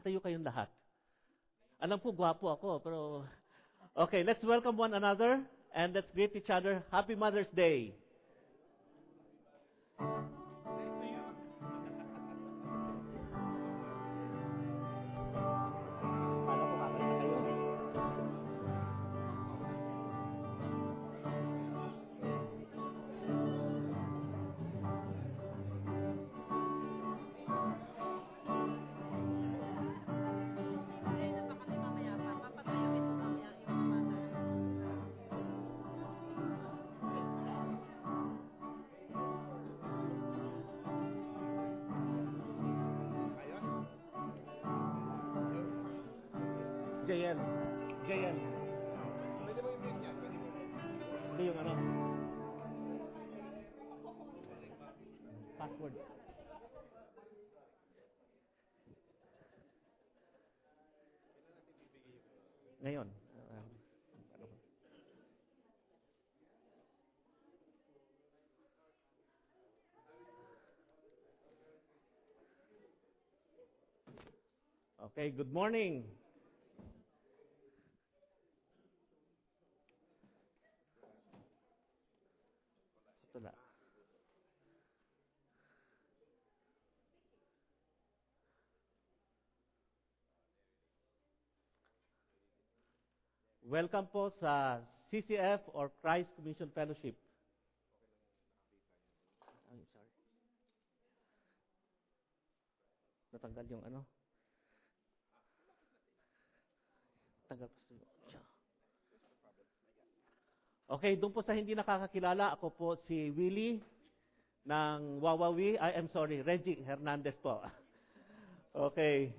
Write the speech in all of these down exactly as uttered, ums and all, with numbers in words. nakatayo kayong lahat. Alam ko, gwapo ako, pero... Okay, let's welcome one another and let's greet each other. Happy Mother's Day! Okay, good morning. Welcome po sa C C F or Christ Commission Fellowship. I'm sorry. Natanggal yung ano? Okay, doon po sa hindi nakakakilala, ako po si Willie ng Wawawi. I am sorry, Reggie Hernandez po. Okay.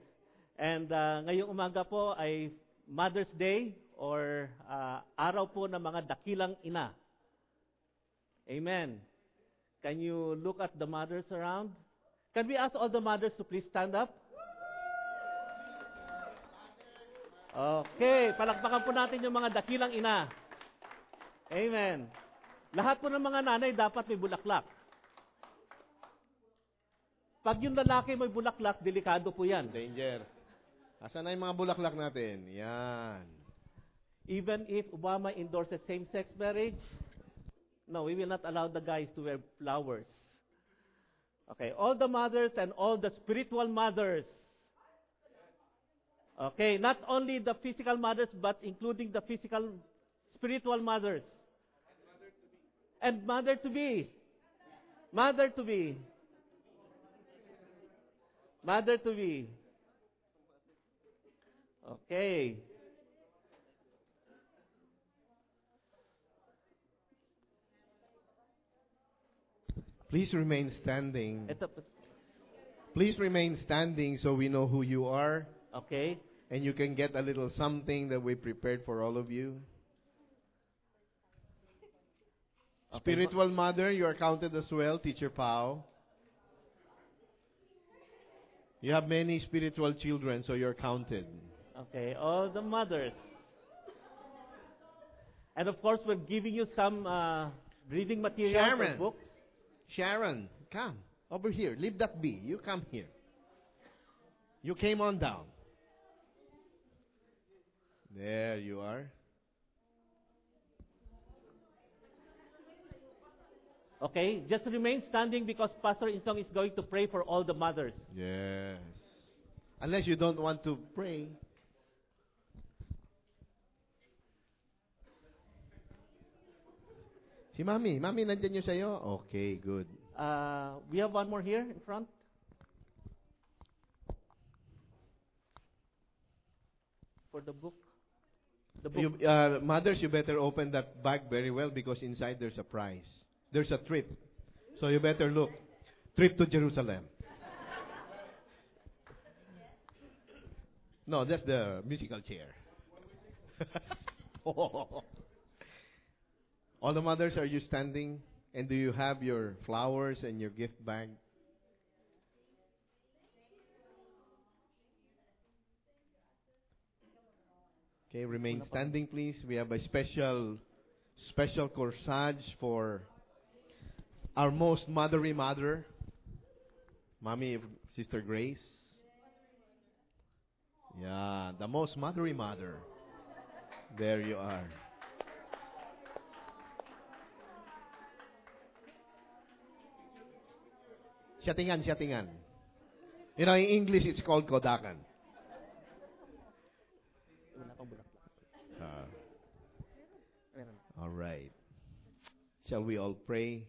And uh, ngayong umaga po ay Mother's Day or uh, araw po ng mga dakilang ina. Amen. Can you look at the mothers around? Can we ask all the mothers to please stand up? Okay, palakpakan po natin yung mga dakilang ina. Amen. Lahat po ng mga nanay dapat may bulaklak. Pag yung lalaki may bulaklak, delikado po yan. Danger. Asan na yung mga bulaklak natin? Yan. Even if Obama endorses same-sex marriage, no, we will not allow the guys to wear flowers. Okay, all the mothers and all the spiritual mothers. Okay, not only the physical mothers, but including the physical, spiritual mothers. And mother-to-be. Mother-to-be. Mother-to-be. Okay. Please remain standing. Please remain standing so we know who you are. Okay. And you can get a little something that we prepared for all of you. Spiritual mother, you are counted as well, Teacher Pau. You have many spiritual children, so you're counted. Okay, all the mothers. And of course, we're giving you some uh, reading material Sharon. For books. Sharon, come over here. Leave that be. You come here. You came on down. There you are. Okay, just remain standing because Pastor Insong is going to pray for all the mothers. Yes. Unless you don't want to pray. Si Mami, Mami, nandiyan niyo sa'yo? Okay, good. Uh, we have one more here in front. For the book. The book. You, uh, mothers, you better open that bag very well because inside there's a prize. There's a trip. So you better look. Trip to Jerusalem. No, that's the musical chair. All the mothers, are you standing? And do you have your flowers and your gift bag? Okay, remain standing, please. We have a special, special corsage for... our most motherly mother, Mommy Sister Grace. one, the most mother-y mother. There you are. Siyatingan, siyatingan. You know, in English, it's called Kodakan. Uh, all right. Shall we all pray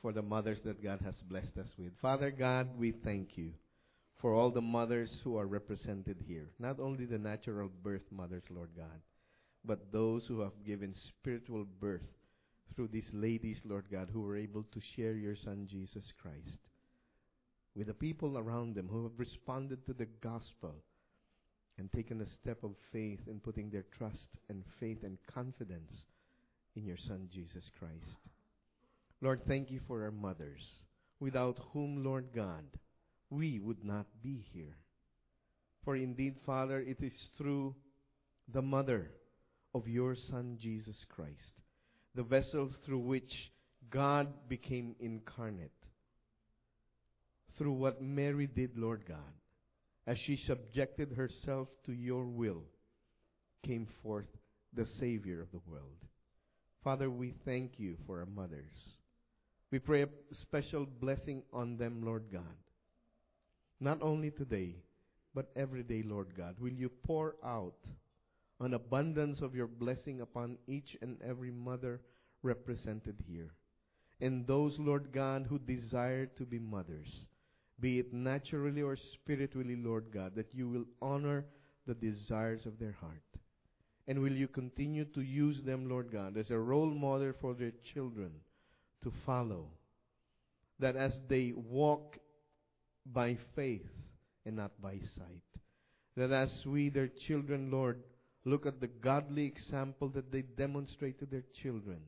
for the mothers that God has blessed us with? Father God, we thank you for all the mothers who are represented here. Not only the natural birth mothers, Lord God, but those who have given spiritual birth through these ladies, Lord God, who were able to share your Son, Jesus Christ, with the people around them who have responded to the gospel and taken a step of faith in putting their trust and faith and confidence in your Son, Jesus Christ. Lord, thank you for our mothers, without whom, Lord God, we would not be here. For indeed, Father, it is through the mother of your Son, Jesus Christ, the vessels through which God became incarnate, through what Mary did, Lord God, as she subjected herself to your will, came forth the Savior of the world. Father, we thank you for our mothers. We pray a special blessing on them, Lord God. Not only today, but every day, Lord God, will you pour out an abundance of your blessing upon each and every mother represented here. And those, Lord God, who desire to be mothers, be it naturally or spiritually, Lord God, that you will honor the desires of their heart. And will you continue to use them, Lord God, as a role model for their children to follow, that as they walk by faith and not by sight, that as we, their children, Lord, look at the godly example that they demonstrate to their children,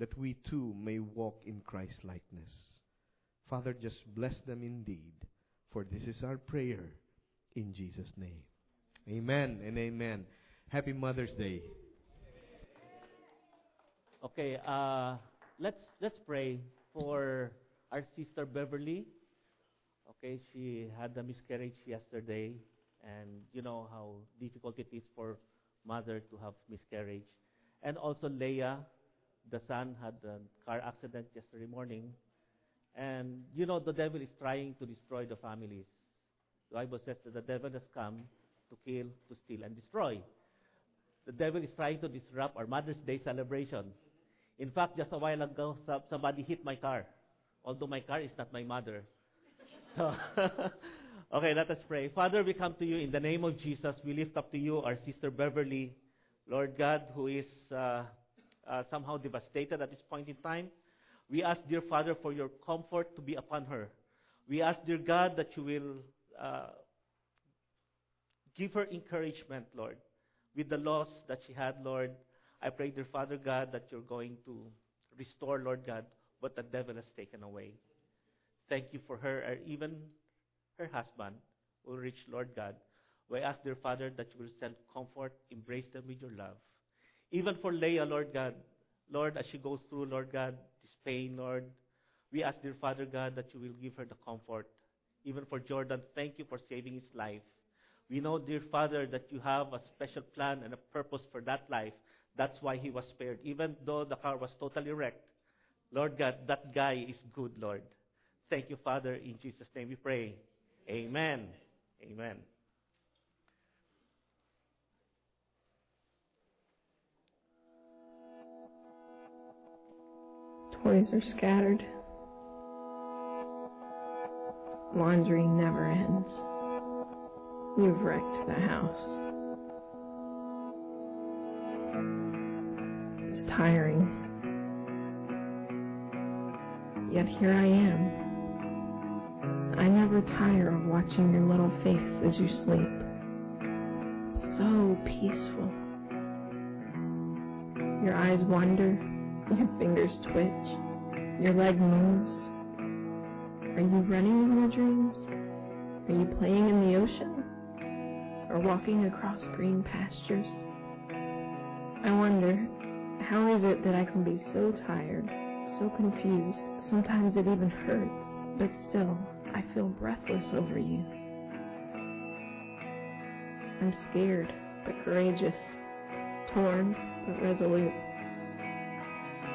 that we too may walk in Christ's likeness. Father, just bless them indeed, for this is our prayer in Jesus' name. Amen and amen. Happy Mother's Day. Okay, uh, let's let's pray for our sister Beverly. Okay, she had a miscarriage yesterday, and you know how difficult it is for mother to have miscarriage. And also Leia, the son, had a car accident yesterday morning. And you know the devil is trying to destroy the families. The Bible says that the devil has come to kill, to steal, and destroy. The devil is trying to disrupt our Mother's Day celebration. In fact, just a while ago, somebody hit my car. Although my car is not my mother. So... Okay, let us pray. Father, we come to you in the name of Jesus. We lift up to you our sister Beverly, Lord God, who is uh, uh, somehow devastated at this point in time. We ask, dear Father, for your comfort to be upon her. We ask, dear God, that you will uh, give her encouragement, Lord, with the loss that she had, Lord. I pray, dear Father God, that you're going to restore, Lord God, what the devil has taken away. Thank you for her, or even her husband will reach, Lord God. We ask, dear Father, that you will send comfort, embrace them with your love. Even for Leia, Lord God, Lord, as she goes through, Lord God, this pain, Lord, we ask, dear Father God, that you will give her the comfort. Even for Jordan, thank you for saving his life. We know, dear Father, that you have a special plan and a purpose for that life. That's why he was spared. Even though the car was totally wrecked, Lord God, that guy is good, Lord. Thank you, Father. In Jesus' name we pray. Amen. Amen. Toys are scattered. Laundry never ends. You've wrecked the house. It's tiring. Yet here I am. I never tire of watching your little face as you sleep. So peaceful. Your eyes wander, your fingers twitch, your leg moves. Are you running in your dreams? Are you playing in the ocean? Or walking across green pastures? I wonder, how is it that I can be so tired, so confused, sometimes it even hurts, but still, I feel breathless over you. I'm scared, but courageous, torn, but resolute.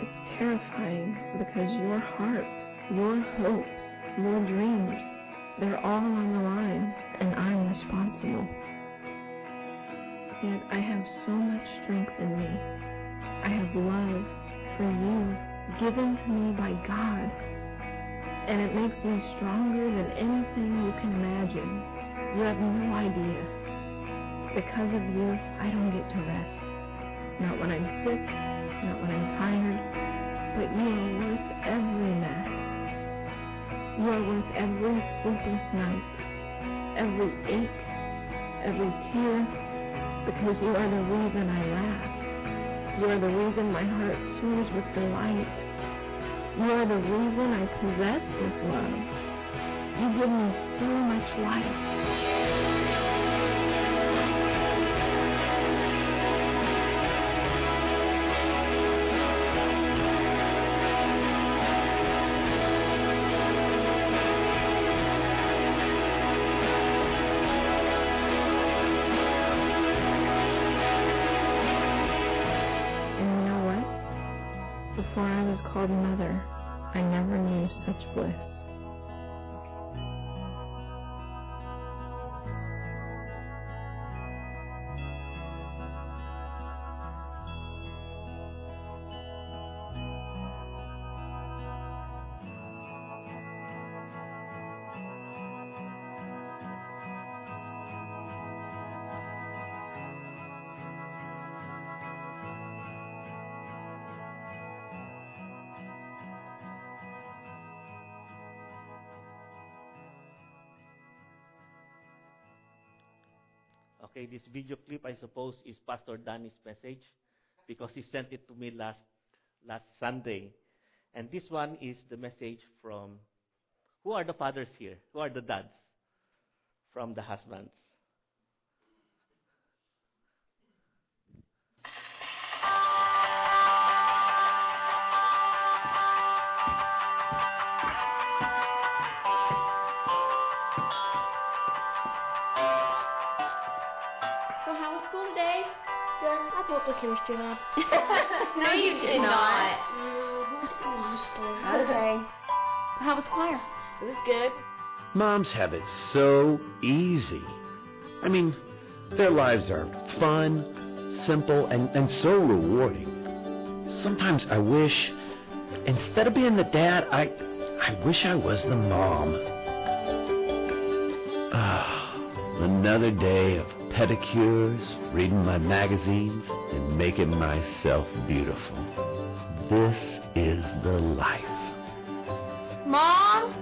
It's terrifying because your heart, your hopes, your dreams, they're all on the line, and I'm responsible. Yet I have so much strength in me. I have love for you, given to me by God, and it makes me stronger than anything you can imagine. You have no idea. Because of you, I don't get to rest. Not when I'm sick, not when I'm tired, but you are worth every mess. You are worth every sleepless night, every ache, every tear, because you are the reason I laugh. You are the reason my heart soars with delight. You are the reason I possess this love. You give me so much life. And you know what? Before I was called mother, I never knew such bliss. Okay, this video clip, I suppose, is Pastor Danny's message because he sent it to me last last Sunday. And this one is the message from, who are the fathers here? Who are the dads? From the husbands. The chemistry lab. No, you did not. Okay. How was choir? It was good. Moms have it so easy. I mean, their lives are fun, simple, and, and so rewarding. Sometimes I wish, instead of being the dad, I, I wish I was the mom. Ah, another day of pedicures, reading my magazines, and making myself beautiful. This is the life. Mom?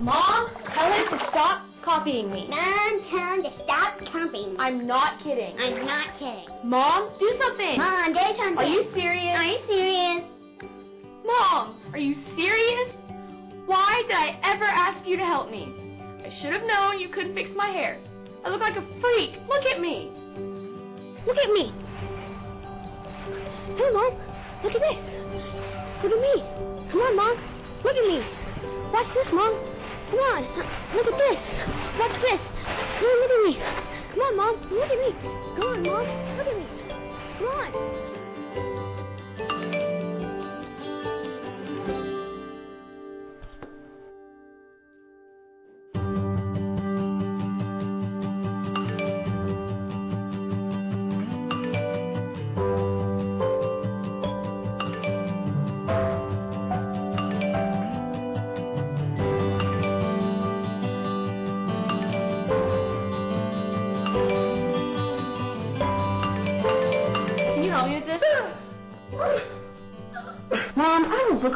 Mom, tell him to stop copying me. Mom, tell him to stop copying me. I'm not kidding. I'm not kidding. Mom, do something. Mom, do something. Are you serious? Are you serious? Mom, are you serious? Why did I ever ask you to help me? I should have known you couldn't fix my hair. I look like a freak. Look at me. Look at me. Hey, Mom. Look at this. Look at me. Come on, Mom. Look at me. Watch this, Mom. Come on. Look at this. Watch this. Hey, look at me. Come on, Mom. Look at me. Come on, Mom. Look at me. Come on.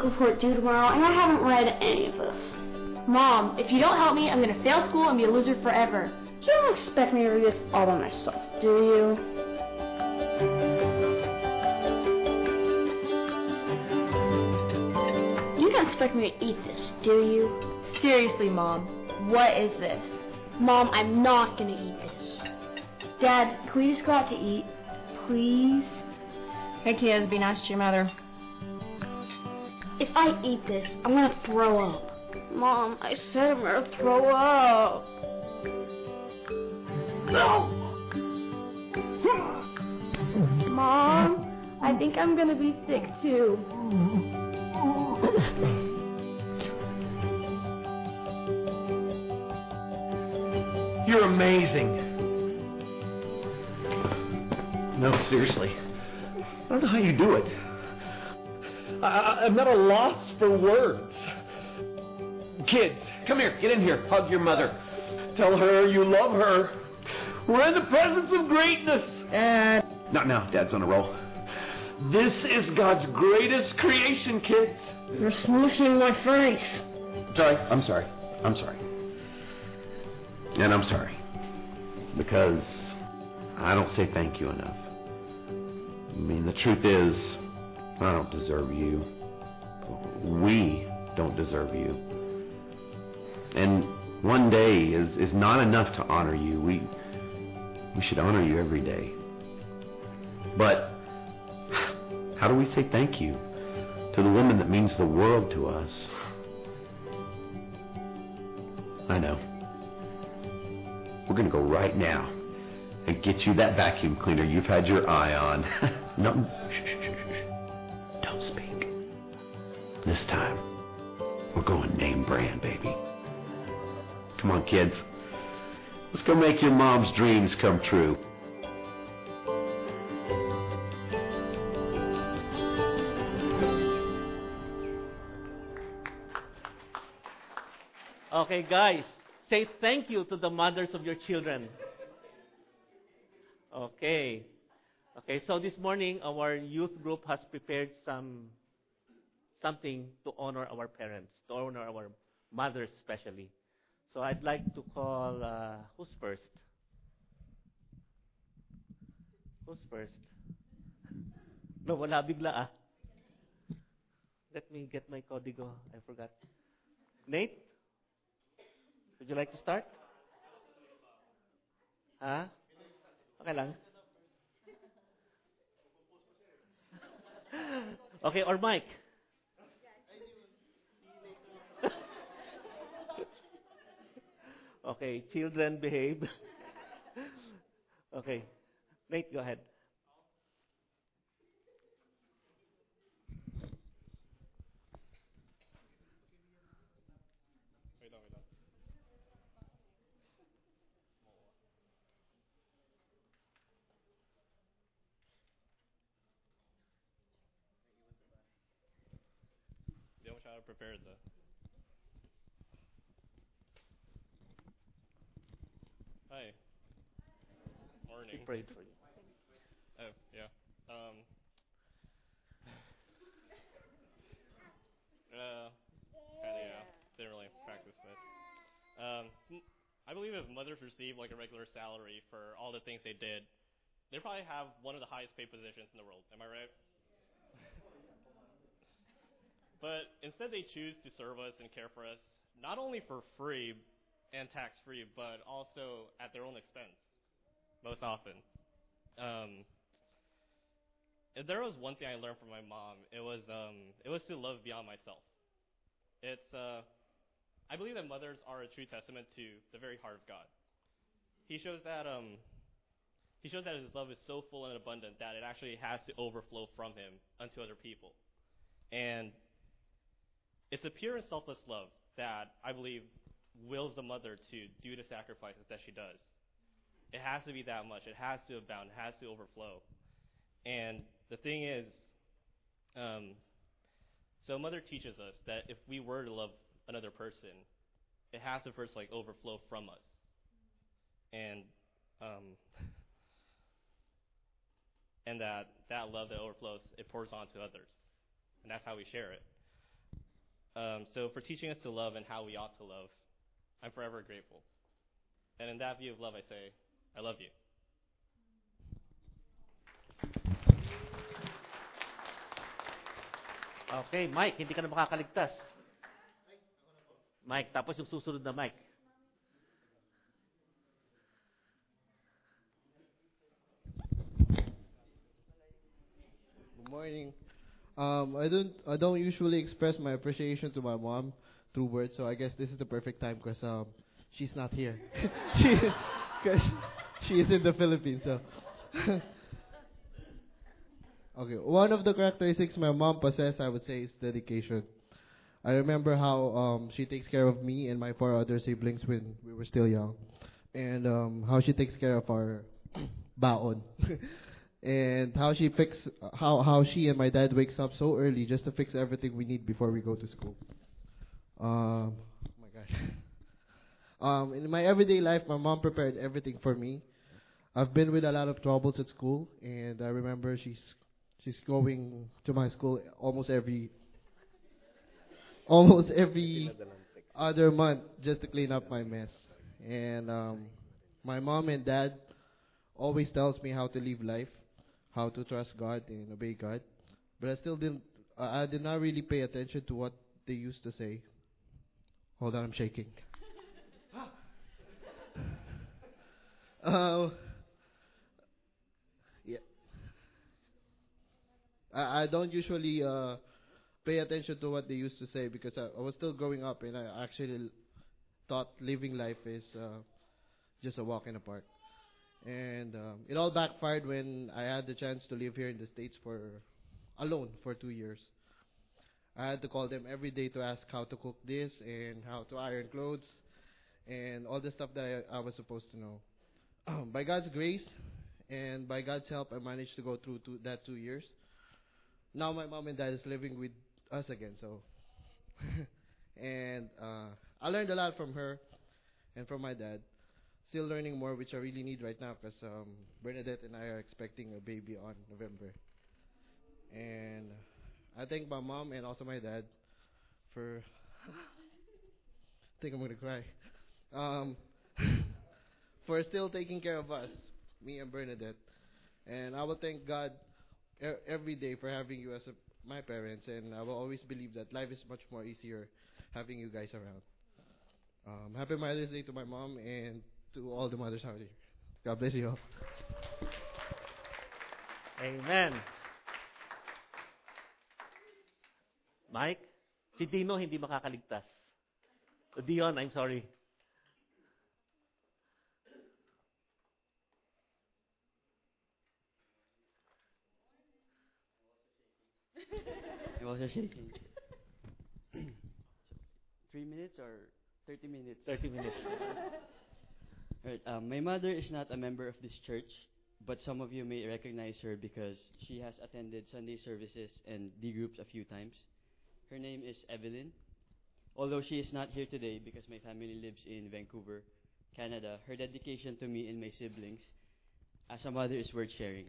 Report due tomorrow, and I haven't read any of this. Mom, if you don't help me, I'm going to fail school and be a loser forever. You don't expect me to read this all by myself, do you? You don't expect me to eat this, do you? Seriously, Mom, what is this? Mom, I'm not going to eat this. Dad, can we just go out to eat? Please? Hey, kids, be nice to your mother. If I eat this, I'm gonna throw up. Mom, I said I'm gonna throw up. No! Mom, I think I'm going to be sick too. You're amazing. No, seriously. I don't know how you do it. I, I'm at a loss for words. Kids, come here. Get in here. Hug your mother. Tell her you love her. We're in the presence of greatness. And not now. Dad's on a roll. This is God's greatest creation, kids. You're smooshing my face. Sorry. I'm sorry. I'm sorry. And I'm sorry. Because I don't say thank you enough. I mean, the truth is, I don't deserve you. We don't deserve you. And one day is, is not enough to honor you. We we should honor you every day. But how do we say thank you to the woman that means the world to us? I know. We're going to go right now and get you that vacuum cleaner you've had your eye on. No, shh, shh, shh. Don't speak. This time, we're going name brand, baby. Come on, kids. Let's go make your mom's dreams come true. Okay, guys. Say thank you to the mothers of your children. Okay. Okay, so this morning, our youth group has prepared some something to honor our parents, to honor our mothers especially. So I'd like to call, uh, who's first? Who's first? No, wala bigla ah. Let me get my código. I forgot. Nate, would you like to start? Huh? Okay lang. Okay, or Mike. Okay, children behave. Okay, Nate, go ahead. They don't have prepared though. Hi. Morning. We prayed for you. Oh, yeah. Um, uh, kinda, yeah. Didn't really practice much. Um, I believe if mothers received like a regular salary for all the things they did, they probably have one of the highest paid positions in the world. Am I right? But instead they choose to serve us and care for us, not only for free, and tax-free, but also at their own expense, most often. Um, if there was one thing I learned from my mom, it was um, it was to love beyond myself. It's uh, I believe that mothers are a true testament to the very heart of God. He shows that um, he shows that his love is so full and abundant that it actually has to overflow from him unto other people, and it's a pure and selfless love that I believe wills the mother to do the sacrifices that she does. It has to be that much. It has to abound. It has to overflow. And the thing is, um, so mother teaches us that if we were to love another person, it has to first like overflow from us. And um, and that that love that overflows, it pours onto others, and that's how we share it. Um, so for teaching us to love and how we ought to love, I'm forever grateful. And in that view of love, I say, I love you. Okay, Mike, hindi ka na makakaligtas. Mike, tapos yung susunod na Mike. Good morning. Um, I don't I don't usually express my appreciation to my mom through words, so I guess this is the perfect time because um, she's not here. she, cause She is in the Philippines. So. Okay, one of the characteristics my mom possesses, I would say, is dedication. I remember how um, she takes care of me and my four other siblings when we were still young, and um, how she takes care of our baon, and how she fix how how she and my dad wakes up so early just to fix everything we need before we go to school. Um, oh my gosh. Um, in my everyday life, my mom prepared everything for me. I've been with a lot of troubles at school, and I remember she's. She's going to my school almost every almost every other month just to clean up my mess. And um, my mom and dad always tells me how to live life, how to trust God and obey God. But I still didn't, uh, I did not really pay attention to what they used to say. Hold on, I'm shaking. uh, I don't usually uh, pay attention to what they used to say because I, I was still growing up, and I actually l- thought living life is uh, just a walk in the park. And um, it all backfired when I had the chance to live here in the States for alone for two years. I had to call them every day to ask how to cook this and how to iron clothes and all the stuff that I, I was supposed to know. Um, by God's grace and by God's help, I managed to go through two, that two years. Now my mom and dad is living with us again, so. and uh, I learned a lot from her and from my dad. Still learning more, which I really need right now, because um, Bernadette and I are expecting a baby on November. And I thank my mom and also my dad for, I think I'm going to cry, um, for still taking care of us, me and Bernadette. And I will thank God every day for having you as a, my parents, and I will always believe that life is much more easier having you guys around. Um, happy Mother's Day to my mom and to all the mothers out here. God bless you all. Amen. Mike, si Dino hindi makakaligtas. Dion, I'm sorry. Three minutes or thirty minutes? Thirty minutes. Right, um, my mother is not a member of this church, but some of you may recognize her because she has attended Sunday services and D groups a few times. Her name is Evelyn. Although she is not here today because my family lives in Vancouver, Canada, her dedication to me and my siblings as a mother is worth sharing.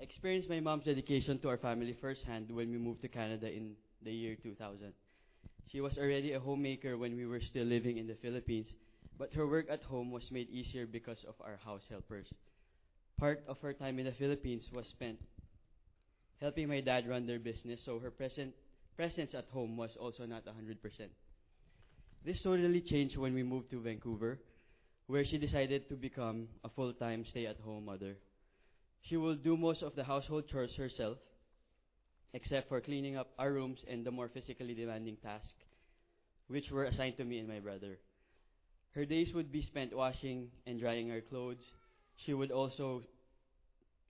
I experienced my mom's dedication to our family firsthand when we moved to Canada in the year two thousand. She was already a homemaker when we were still living in the Philippines, but her work at home was made easier because of our house helpers. Part of her time in the Philippines was spent helping my dad run their business, so her present presence at home was also not one hundred percent. This totally changed when we moved to Vancouver, where she decided to become a full-time stay-at-home mother. She will do most of the household chores herself, except for cleaning up our rooms and the more physically demanding tasks, which were assigned to me and my brother. Her days would be spent washing and drying her clothes. She would also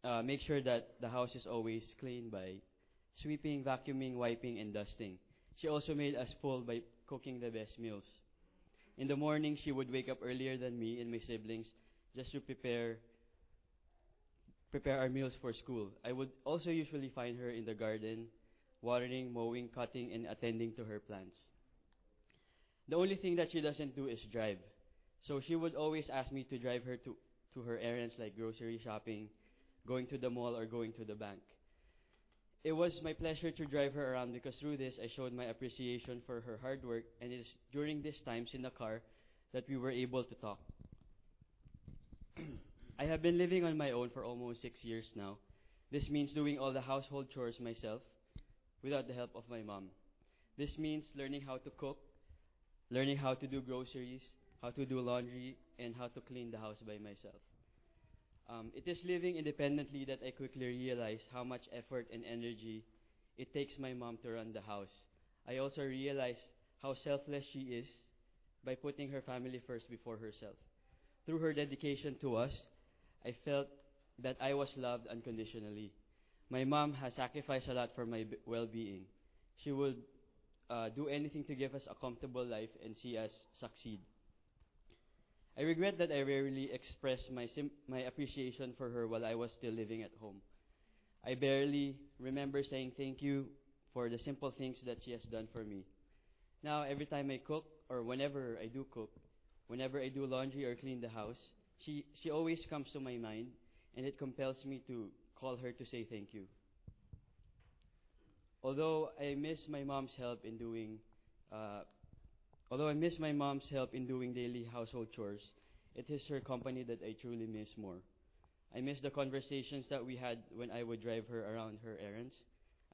uh, make sure that the house is always clean by sweeping, vacuuming, wiping, and dusting. She also made us full by cooking the best meals. In the morning, she would wake up earlier than me and my siblings just to prepare prepare our meals for school. I would also usually find her in the garden, watering, mowing, cutting, and attending to her plants. The only thing that she doesn't do is drive. So she would always ask me to drive her to, to her errands like grocery shopping, going to the mall, or going to the bank. It was my pleasure to drive her around because through this, I showed my appreciation for her hard work, and it is during these times in the car that we were able to talk. I have been living on my own for almost six years now. This means doing all the household chores myself without the help of my mom. This means learning how to cook, learning how to do groceries, how to do laundry, and how to clean the house by myself. Um, it is living independently that I quickly realized how much effort and energy it takes my mom to run the house. I also realized how selfless she is by putting her family first before herself. Through her dedication to us, I felt that I was loved unconditionally. My mom has sacrificed a lot for my well-being. She would uh, do anything to give us a comfortable life and see us succeed. I regret that I rarely expressed my sim- my appreciation for her while I was still living at home. I barely remember saying thank you for the simple things that she has done for me. Now, every time I cook, or whenever I do cook, whenever I do laundry or clean the house, she, she always comes to my mind, and it compels me to call her to say thank you. Although I miss my mom's help in doing... Uh, Although I miss my mom's help in doing daily household chores, it is her company that I truly miss more. I miss the conversations that we had when I would drive her around her errands.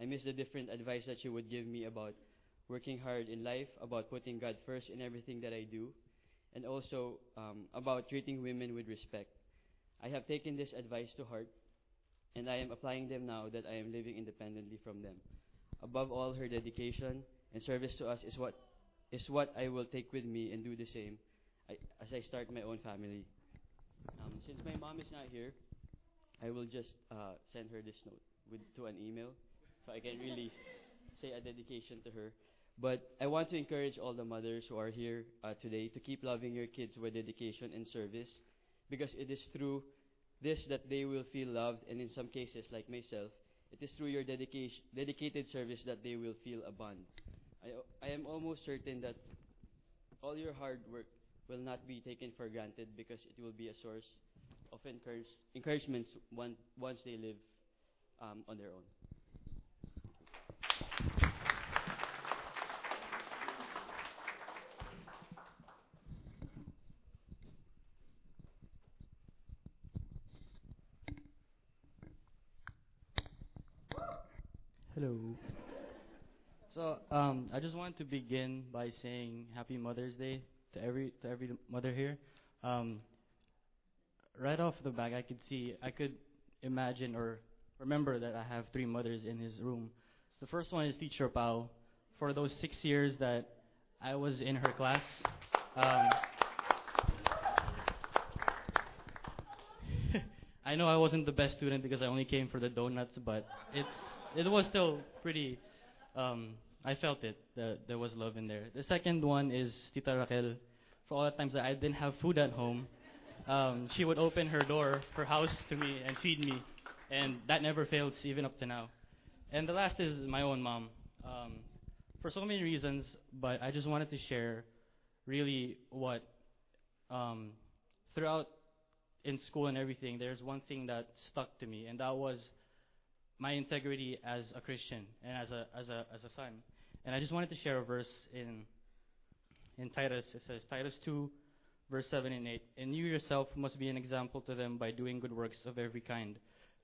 I miss the different advice that she would give me about working hard in life, about putting God first in everything that I do, and also um, about treating women with respect. I have taken this advice to heart, and I am applying them now that I am living independently from them. Above all, her dedication and service to us is what is what I will take with me and do the same I, as I start my own family. Um, since my mom is not here, I will just uh, send her this note with, to an email, so I can really say a dedication to her. But I want to encourage all the mothers who are here uh, today to keep loving your kids with dedication and service, because it is through this that they will feel loved, and in some cases, like myself, it is through your dedication, dedicated service that they will feel a bond. I, I am almost certain that all your hard work will not be taken for granted, because it will be a source of encourage, encouragement one, once they live um, on their own. Hello. So um, I just want to begin by saying Happy Mother's Day to every to every mother here. Um, right off the bat, I could see, I could imagine or remember that I have three mothers in his room. The first one is Teacher Pau. For those six years that I was in her class, um, I know I wasn't the best student because I only came for the donuts, but it's it was still pretty. Um, I felt it. The, there was love in there. The second one is Tita Raquel. For all the times that I didn't have food at home, um, she would open her door, her house to me, and feed me. And that never fails, even up to now. And the last is my own mom. Um, for so many reasons, but I just wanted to share really what um, throughout in school and everything, there's one thing that stuck to me, and that was my integrity as a Christian and as a as a as a son. And I just wanted to share a verse in in Titus. It says Titus two, verse seven and eight. And you yourself must be an example to them by doing good works of every kind.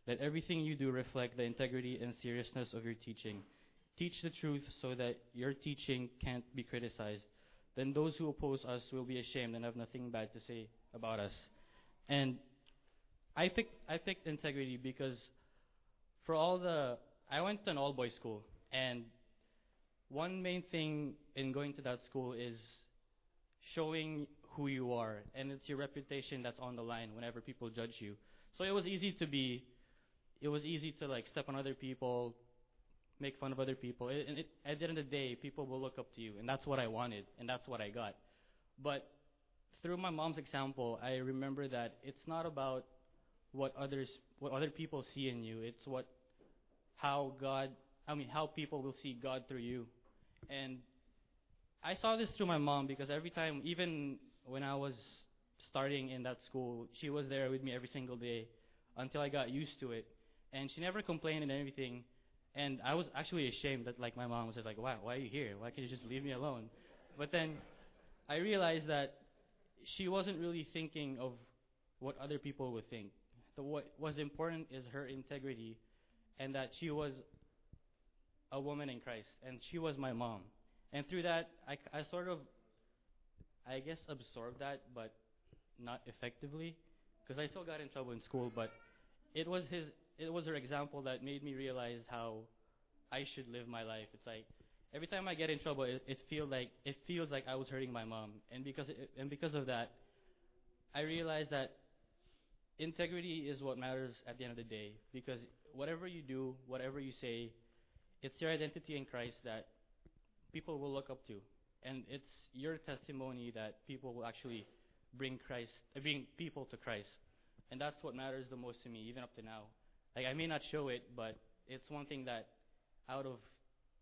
Let everything you do reflect the integrity and seriousness of your teaching. Teach the truth so that your teaching can't be criticized. Then those who oppose us will be ashamed and have nothing bad to say about us. And I picked I picked integrity because For all the, I went to an all-boys school, and one main thing in going to that school is showing who you are, and it's your reputation that's on the line whenever people judge you. So it was easy to be, it was easy to like step on other people, make fun of other people. It, and it, at the end of the day, people will look up to you, and that's what I wanted, and that's what I got. But through my mom's example, I remember that it's not about what others, what other people see in you. It's what, how God, I mean, how people will see God through you. And I saw this through my mom because every time, even when I was starting in that school, she was there with me every single day until I got used to it. And she never complained and everything. And I was actually ashamed that like my mom was just like, wow, why are you here? Why can't you just leave me alone? But then I realized that she wasn't really thinking of what other people would think. The, what was important is her integrity, and that she was a woman in Christ, and she was my mom. And through that, I, I sort of, I guess, absorbed that, but not effectively, because I still got in trouble in school. But it was his, it was her example that made me realize how I should live my life. It's like every time I get in trouble, it, it feels like it feels like I was hurting my mom, and because it, and because of that, I realized that integrity is what matters at the end of the day, because whatever you do, whatever you say, it's your identity in Christ that people will look up to, and it's your testimony that people will actually bring Christ, uh, bring people to Christ, and that's what matters the most to me, even up to now. Like, I may not show it, but it's one thing that out of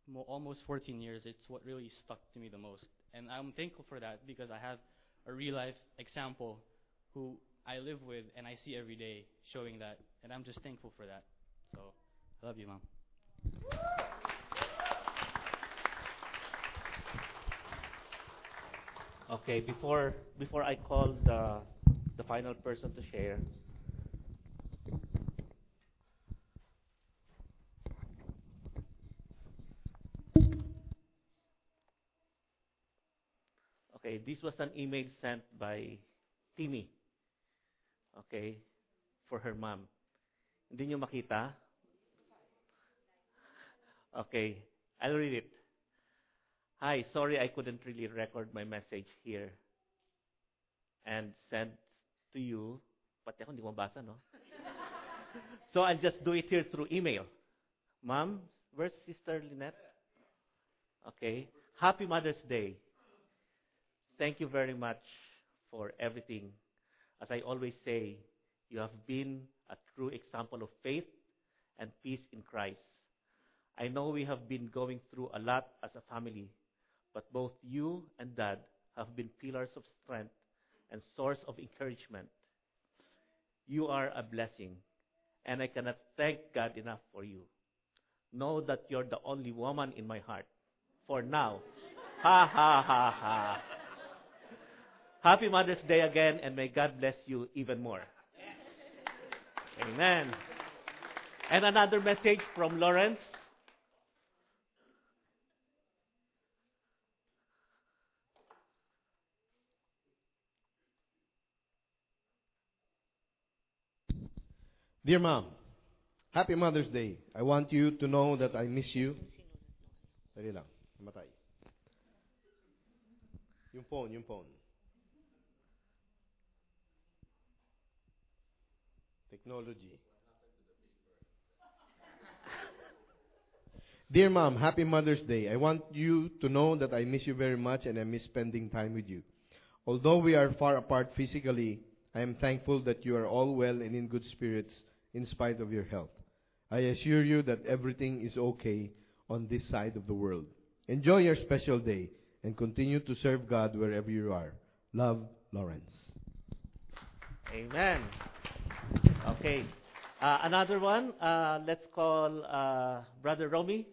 mo- almost fourteen years, it's what really stuck to me the most, and I'm thankful for that because I have a real-life example who I live with and I see every day showing that, and I'm just thankful for that. So, I love you, Mom. Okay, before before I call the the final person to share, okay, this was an email sent by Timmy, okay, for her mom. Hindi nyo makita? Okay, I'll read it. Hi, sorry I couldn't really record my message here and send to you. Pati ako hindi mabasa, no? So I'll just do it here through email. Mom, where's Sister Lynette? Okay, happy Mother's Day. Thank you very much for everything. As I always say, you have been a true example of faith and peace in Christ. I know we have been going through a lot as a family, but both you and Dad have been pillars of strength and source of encouragement. You are a blessing, and I cannot thank God enough for you. Know that you're the only woman in my heart. For now. Ha ha ha ha. Happy Mother's Day again, and may God bless you even more. Amen. And another message from Lawrence. Dear Mom, happy Mother's Day. I want you to know that I miss you. Dali lang, namatay. Yung phone, yung phone. Technology. Dear Mom, happy Mother's Day. I want you to know that I miss you very much and I miss spending time with you. Although we are far apart physically, I am thankful that you are all well and in good spirits in spite of your health. I assure you that everything is okay on this side of the world. Enjoy your special day and continue to serve God wherever you are. Love, Lawrence. Amen. Okay. Uh, another one. Uh, let's call uh, Brother Romy.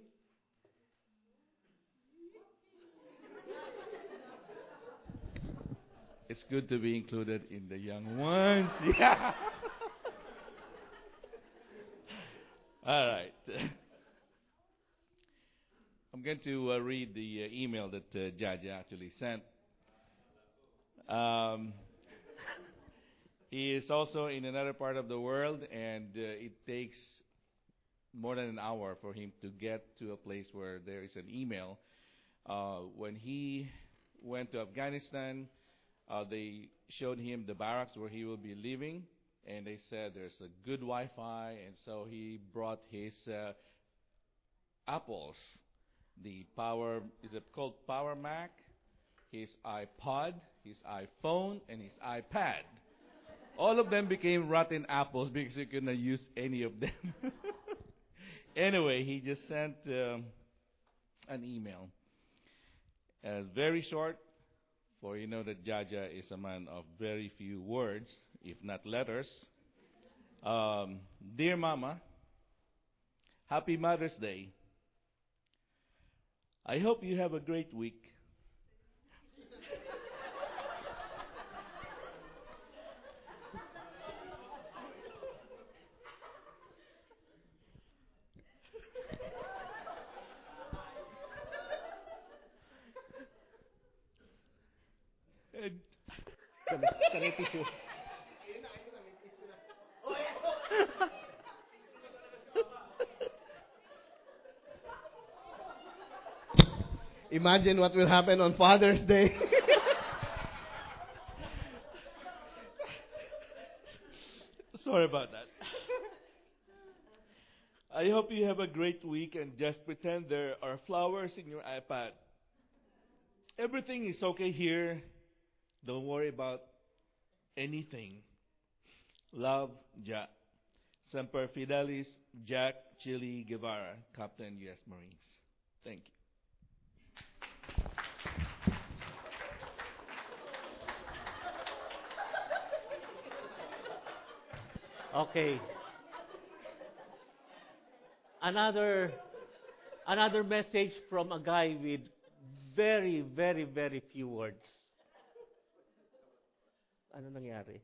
It's good to be included in the young ones. Yeah. All right. I'm going to uh, read the uh, email that uh, Jaja actually sent. Um... He is also in another part of the world, and uh, it takes more than an hour for him to get to a place where there is an email. Uh, when he went to Afghanistan, uh, they showed him the barracks where he will be living, and they said there's a good Wi-Fi, and so he brought his uh, Apples. The Power, is it called Power Mac? His iPod, his iPhone, and his iPad. All of them became rotten apples because you couldn't use any of them. Anyway, he just sent um, an email. Uh, very short, for you know that Jaja is a man of very few words, if not letters. Um, Dear Mama, happy Mother's Day. I hope you have a great week. Imagine what will happen on Father's Day. Sorry about that. I hope you have a great week and just pretend there are flowers in your iPad. Everything is okay here. Don't worry about anything. Love, Jack. Semper Fidelis, Jack Chili Guevara, Captain U S Marines. Thank you. Okay. Another another message from a guy with very, very, very few words. Ano nangyari?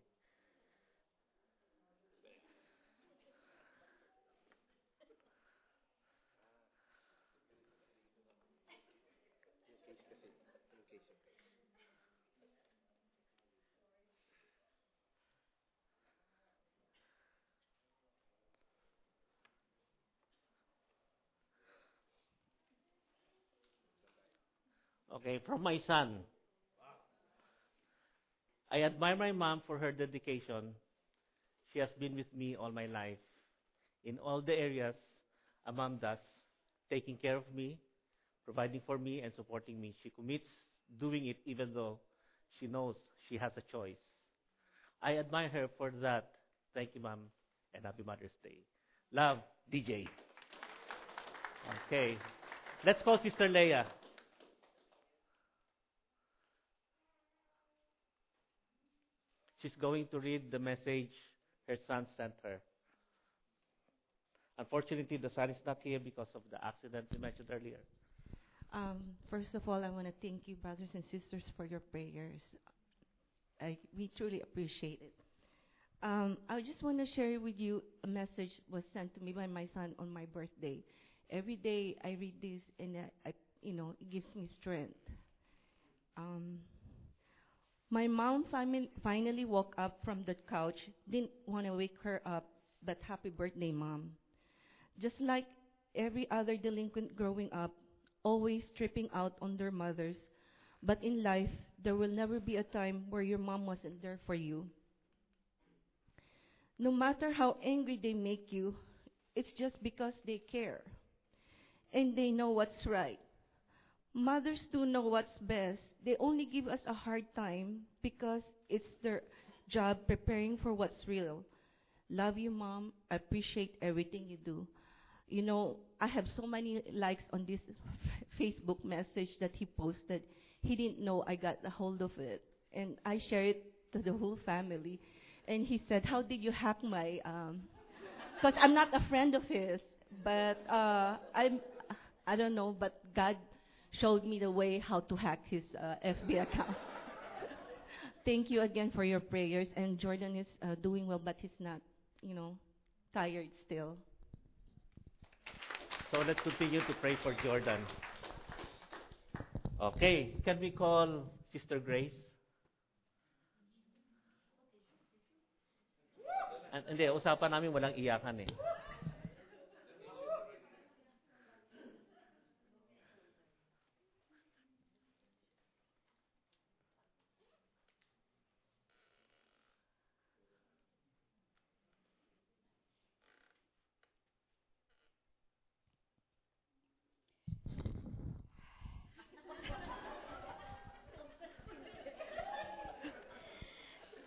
Okay, from my son. I admire my mom for her dedication. She has been with me all my life. In all the areas a mom does, taking care of me, providing for me, and supporting me. She commits doing it even though she knows she has a choice. I admire her for that. Thank you, Mom, and happy Mother's Day. Love, D J. Okay, let's call Sister Leia. She's going to read the message her son sent her. Unfortunately, the son is not here because of the accident we mentioned earlier. Um, first of all, I want to thank you, brothers and sisters, for your prayers. I, we truly appreciate it. Um, I just want to share with you a message was sent to me by my son on my birthday. Every day I read this, and I, I, you know, it gives me strength. Um, My mom fami- finally woke up from the couch. Didn't want to wake her up, but happy birthday, Mom. Just like every other delinquent growing up, always tripping out on their mothers. But in life, there will never be a time where your mom wasn't there for you. No matter how angry they make you, it's just because they care. And they know what's right. Mothers do know what's best. They only give us a hard time because it's their job preparing for what's real. Love you, Mom. I appreciate everything you do. You know, I have so many likes on this Facebook message that he posted. He didn't know I got a hold of it. And I shared it to the whole family. And he said, how did you hack my... Because um, I'm not a friend of his. But uh, I'm, I don't know, but God... showed me the way how to hack his uh, F B account. Thank you again for your prayers. And Jordan is uh, doing well, but he's not, you know, tired still. So let's continue to pray for Jordan. Okay, can we call Sister Grace? Hindi, usapan namin walang iyakan eh.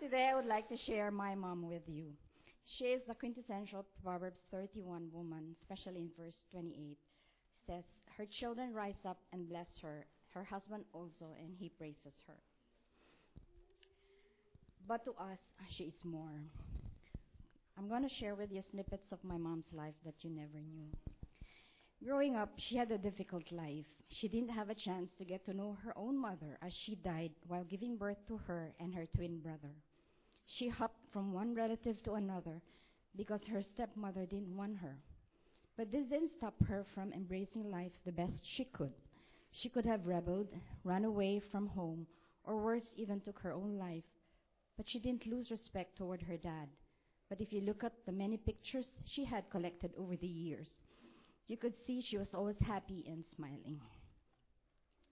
Today I would like to share my mom with you. She is the quintessential Proverbs thirty-one woman, especially in verse twenty-eight. It says, her children rise up and bless her, her husband also, and he praises her. But to us, she is more. I'm going to share with you snippets of my mom's life that you never knew. Growing up, she had a difficult life. She didn't have a chance to get to know her own mother as she died while giving birth to her and her twin brother. She hopped from one relative to another because her stepmother didn't want her. But this didn't stop her from embracing life the best she could. She could have rebelled, run away from home, or worse, even took her own life. But she didn't lose respect toward her dad. But if you look at the many pictures she had collected over the years, you could see she was always happy and smiling.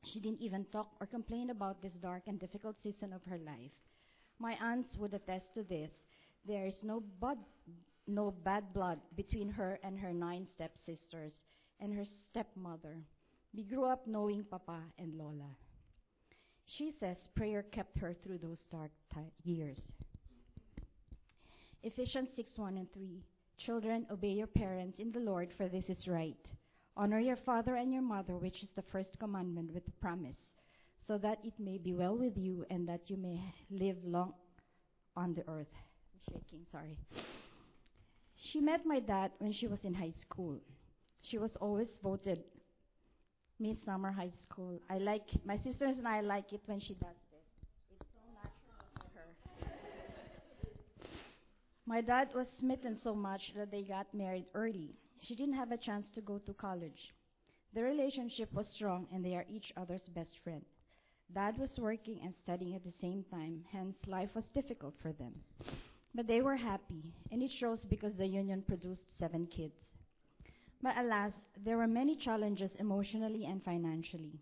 She didn't even talk or complain about this dark and difficult season of her life. My aunts would attest to this. There is no bud, no bad blood between her and her nine stepsisters and her stepmother. We grew up knowing Papa and Lola. She says prayer kept her through those dark t- years. Ephesians six, one and three. Children, obey your parents in the Lord, for this is right. Honor your father and your mother, which is the first commandment with a promise, so that it may be well with you and that you may live long on the earth. I'm shaking, sorry. She met my dad when she was in high school. She was always voted Miss Summer High School. I like, my sisters and I like it when she does this. It's so natural for her. My dad was smitten so much that they got married early. She didn't have a chance to go to college. The relationship was strong, and they are each other's best friend. Dad was working and studying at the same time, hence life was difficult for them. But they were happy, and it shows because the union produced seven kids. But alas, there were many challenges emotionally and financially.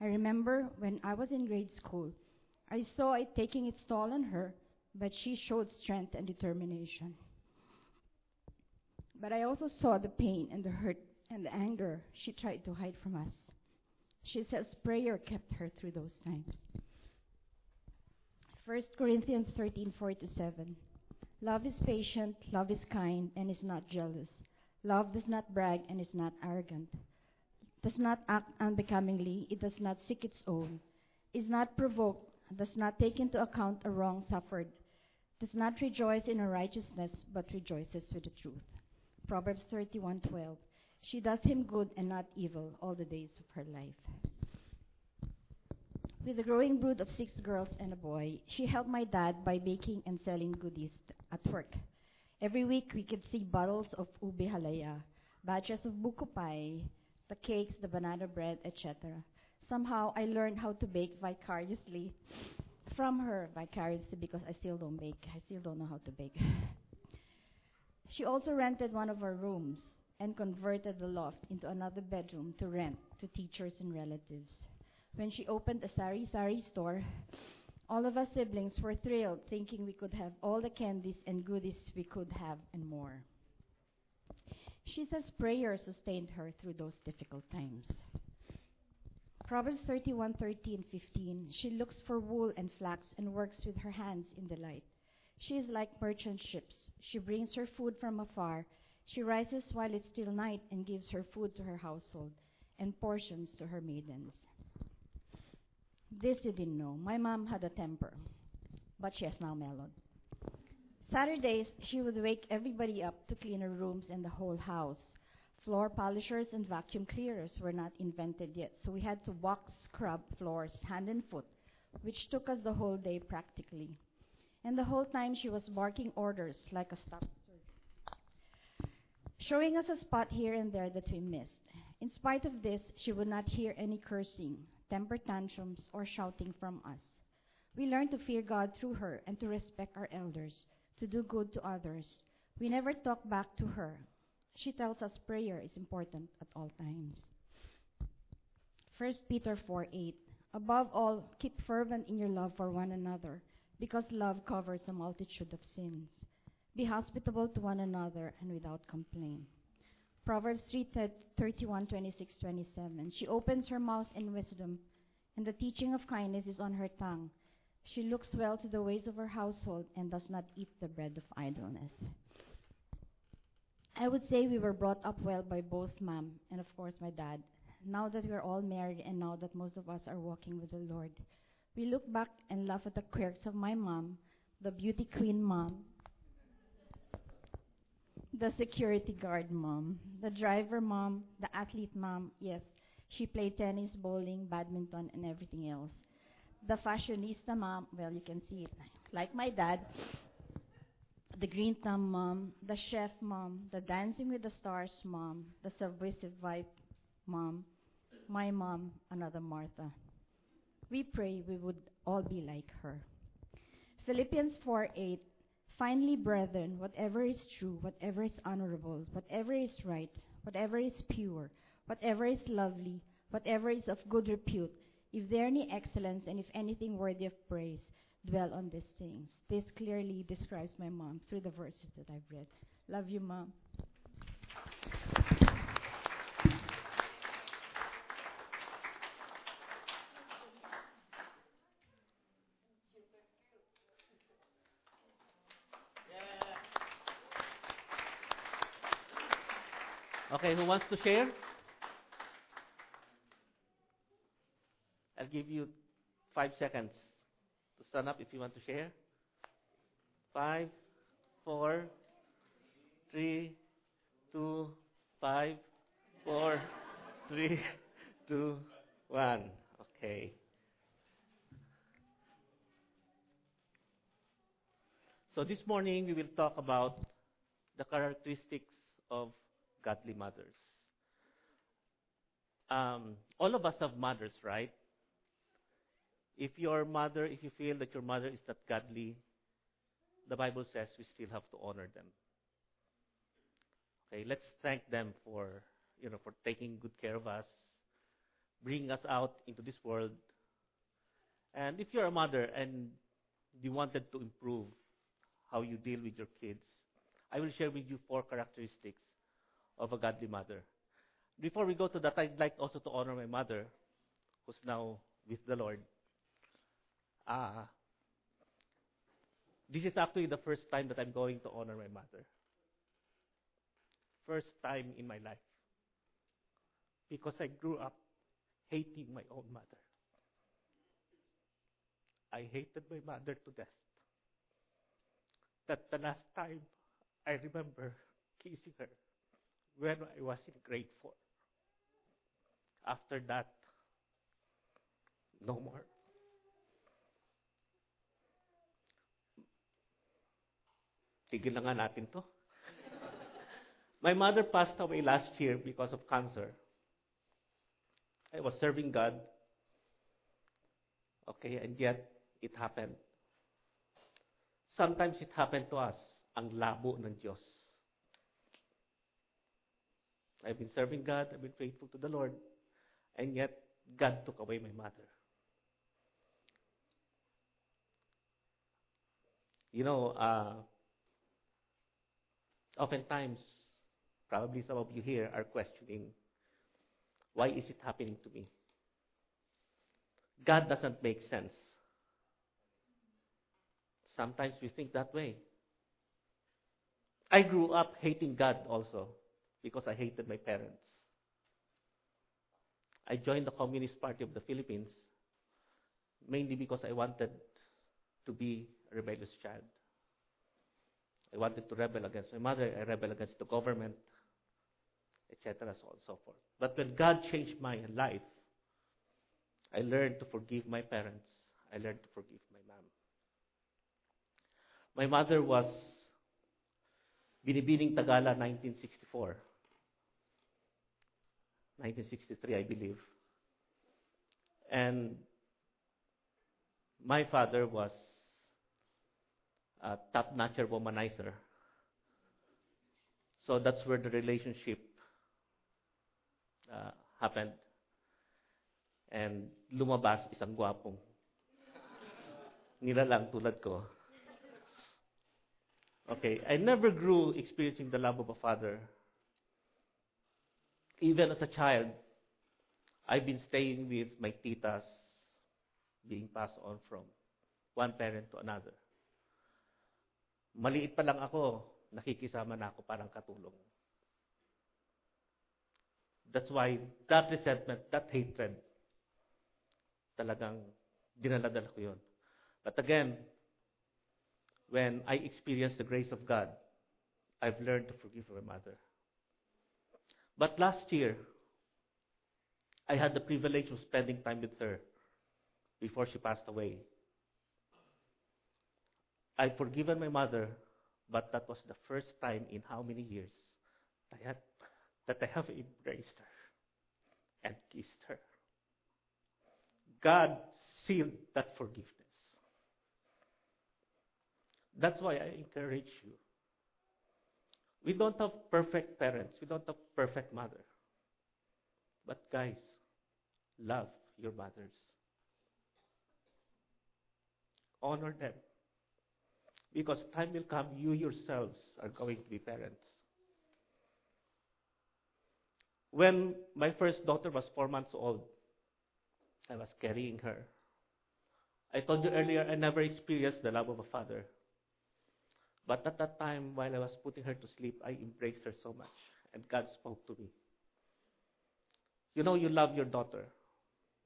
I remember when I was in grade school, I saw it taking its toll on her, but she showed strength and determination. But I also saw the pain and the hurt and the anger she tried to hide from us. She says prayer kept her through those times. First Corinthians thirteen, four to seven. Love is patient, love is kind, and is not jealous. Love does not brag and is not arrogant. Does not act unbecomingly, it does not seek its own. Is not provoked, does not take into account a wrong suffered. Does not rejoice in unrighteousness, but rejoices with the truth. Proverbs thirty-one, twelve. She does him good and not evil all the days of her life. With a growing brood of six girls and a boy, she helped my dad by baking and selling goodies at work. Every week we could see bottles of ube halaya, batches of buko pie, the cakes, the banana bread, et cetera. Somehow I learned how to bake vicariously from her, vicariously because I still don't bake. I still don't know how to bake. She also rented one of our rooms and converted the loft into another bedroom to rent to teachers and relatives. When she opened a sari-sari store, all of us siblings were thrilled, thinking we could have all the candies and goodies we could have and more. She says prayer sustained her through those difficult times. Proverbs thirty-one, thirteen, fifteen. She looks for wool and flax and works with her hands in the light. She is like merchant ships. She brings her food from afar. She rises while it's still night and gives her food to her household and portions to her maidens. This you didn't know. My mom had a temper, but she has now mellowed. Saturdays, she would wake everybody up to clean her rooms and the whole house. Floor polishers and vacuum cleaners were not invented yet, so we had to walk, scrub floors hand and foot, which took us the whole day practically. And the whole time she was barking orders like a stuffed showing us a spot here and there that we missed. In spite of this, she would not hear any cursing, temper tantrums, or shouting from us. We learned to fear God through her and to respect our elders, to do good to others. We never talk back to her. She tells us prayer is important at all times. First Peter four, eight. Above all, keep fervent in your love for one another, because love covers a multitude of sins. Be hospitable to one another and without complaint. Proverbs three, thirty-one, twenty-six, twenty-seven. She opens her mouth in wisdom, and the teaching of kindness is on her tongue. She looks well to the ways of her household and does not eat the bread of idleness. I would say we were brought up well by both Mom and, of course, my dad. Now that we are all married and now that most of us are walking with the Lord, we look back and laugh at the quirks of my mom, the beauty queen mom, the security guard mom, the driver mom, the athlete mom, yes, she played tennis, bowling, badminton, and everything else. The fashionista mom, well, you can see it, like my dad, the green thumb mom, the chef mom, the dancing with the stars mom, the subversive vibe mom, my mom, another Martha. We pray we would all be like her. Philippians four, eight. Finally, brethren, whatever is true, whatever is honorable, whatever is right, whatever is pure, whatever is lovely, whatever is of good repute, if there any excellence and if anything worthy of praise, dwell on these things. This clearly describes my mom through the verses that I've read. Love you, Mom. Okay, who wants to share? I'll give you five seconds to stand up if you want to share. Five, four, three, two, five, four, three, two, one. Okay. So this morning we will talk about the characteristics of godly mothers. Um, all of us have mothers, right? If your mother, if you feel that your mother is not godly, the Bible says we still have to honor them. Okay, let's thank them for, you know, for taking good care of us, bringing us out into this world. And if you're a mother and you wanted to improve how you deal with your kids, I will share with you four characteristics of a godly mother. Before we go to that, I'd like also to honor my mother, who's now with the Lord. Uh, this is actually the first time that I'm going to honor my mother. First time in my life. Because I grew up hating my own mother. I hated my mother to death. That the last time I remember kissing her, when I was in grade four. After that, no more. Tigil na nga natin to. My mother passed away last year because of cancer. I was serving God. Okay, and yet, it happened. Sometimes it happened to us. Ang labo ng Diyos. I've been serving God, I've been faithful to the Lord, and yet God took away my mother. You know, uh, oftentimes, probably some of you here are questioning, why is it happening to me? God doesn't make sense. Sometimes we think that way. I grew up hating God also. Because I hated my parents. I joined the Communist Party of the Philippines mainly because I wanted to be a rebellious child. I wanted to rebel against my mother, I rebel against the government, et cetera, so on and so forth. But when God changed my life, I learned to forgive my parents. I learned to forgive my mom. My mother was Binibining Tagala, nineteen sixty-four. nineteen sixty-three, I believe. And my father was a top-notch womanizer. So that's where the relationship uh, happened. And lumabas isang guwapong. Nilalang tulad ko. Okay, I never grew experiencing the love of a father. Even as a child, I've been staying with my titas, being passed on from one parent to another. Maliit pa lang ako, nakikisama na ako parang katulong. That's why that resentment, that hatred, talagang dinaladala ko yun. But again, when I experienced the grace of God, I've learned to forgive my mother. But last year, I had the privilege of spending time with her before she passed away. I've forgiven my mother, but that was the first time in how many years I had, that I have embraced her and kissed her. God sealed that forgiveness. That's why I encourage you. We don't have perfect parents. We don't have perfect mother. But guys, love your mothers. Honor them. Because time will come, you yourselves are going to be parents. When my first daughter was four months old, I was carrying her. I told you earlier, I never experienced the love of a father. But at that time, while I was putting her to sleep, I embraced her so much. And God spoke to me. You know, you love your daughter.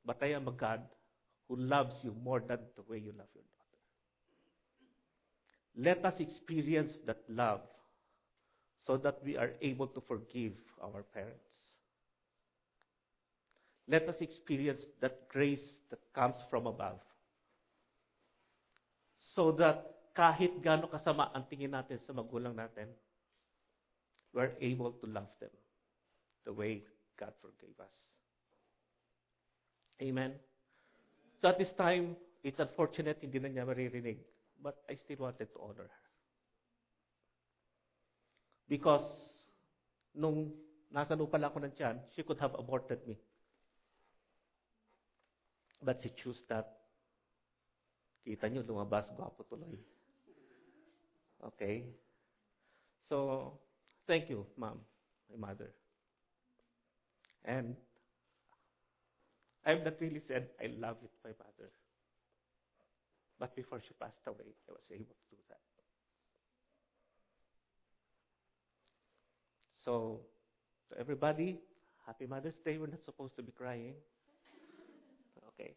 But I am a God who loves you more than the way you love your daughter. Let us experience that love so that we are able to forgive our parents. Let us experience that grace that comes from above so that kahit gaano kasama ang tingin natin sa magulang natin, we're able to love them the way God forgave us. Amen? So at this time, it's unfortunate hindi na niya maririnig. But I still wanted to honor her. Because nung nasa nupala ko ng tiyan, she could have aborted me. But she chose that. Kita niyo, lumabas, gwapo tuloy. Okay? So, thank you, Mom, my mother. And I've not really said I love it, my mother. But before she passed away, I was able to do that. So, to everybody, Happy Mother's Day. We're not supposed to be crying. Okay.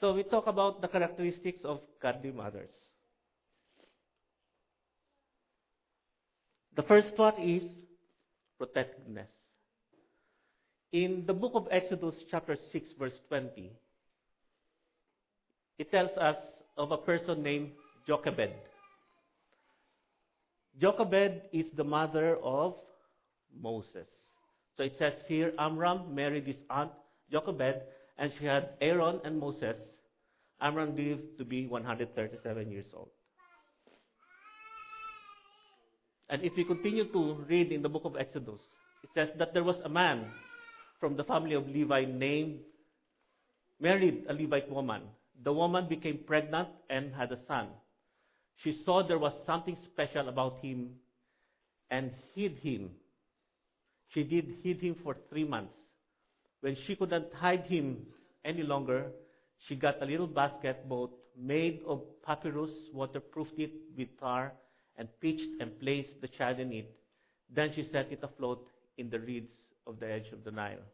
So, we talk about the characteristics of godly mothers. The first one is protectiveness. In the book of Exodus, chapter six, verse twenty, it tells us of a person named Jochebed. Jochebed is the mother of Moses. So it says here, Amram married his aunt Jochebed, and she had Aaron and Moses. Amram lived to be one hundred thirty-seven years old. And if we continue to read in the book of Exodus, it says that there was a man from the family of Levi named, married a Levite woman. The woman became pregnant and had a son. She saw there was something special about him and hid him. She did hid him for three months. When she couldn't hide him any longer, she got a little basket boat made of papyrus, waterproofed it with tar, and pitched and placed the child in it. Then she set it afloat in the reeds of the edge of the Nile.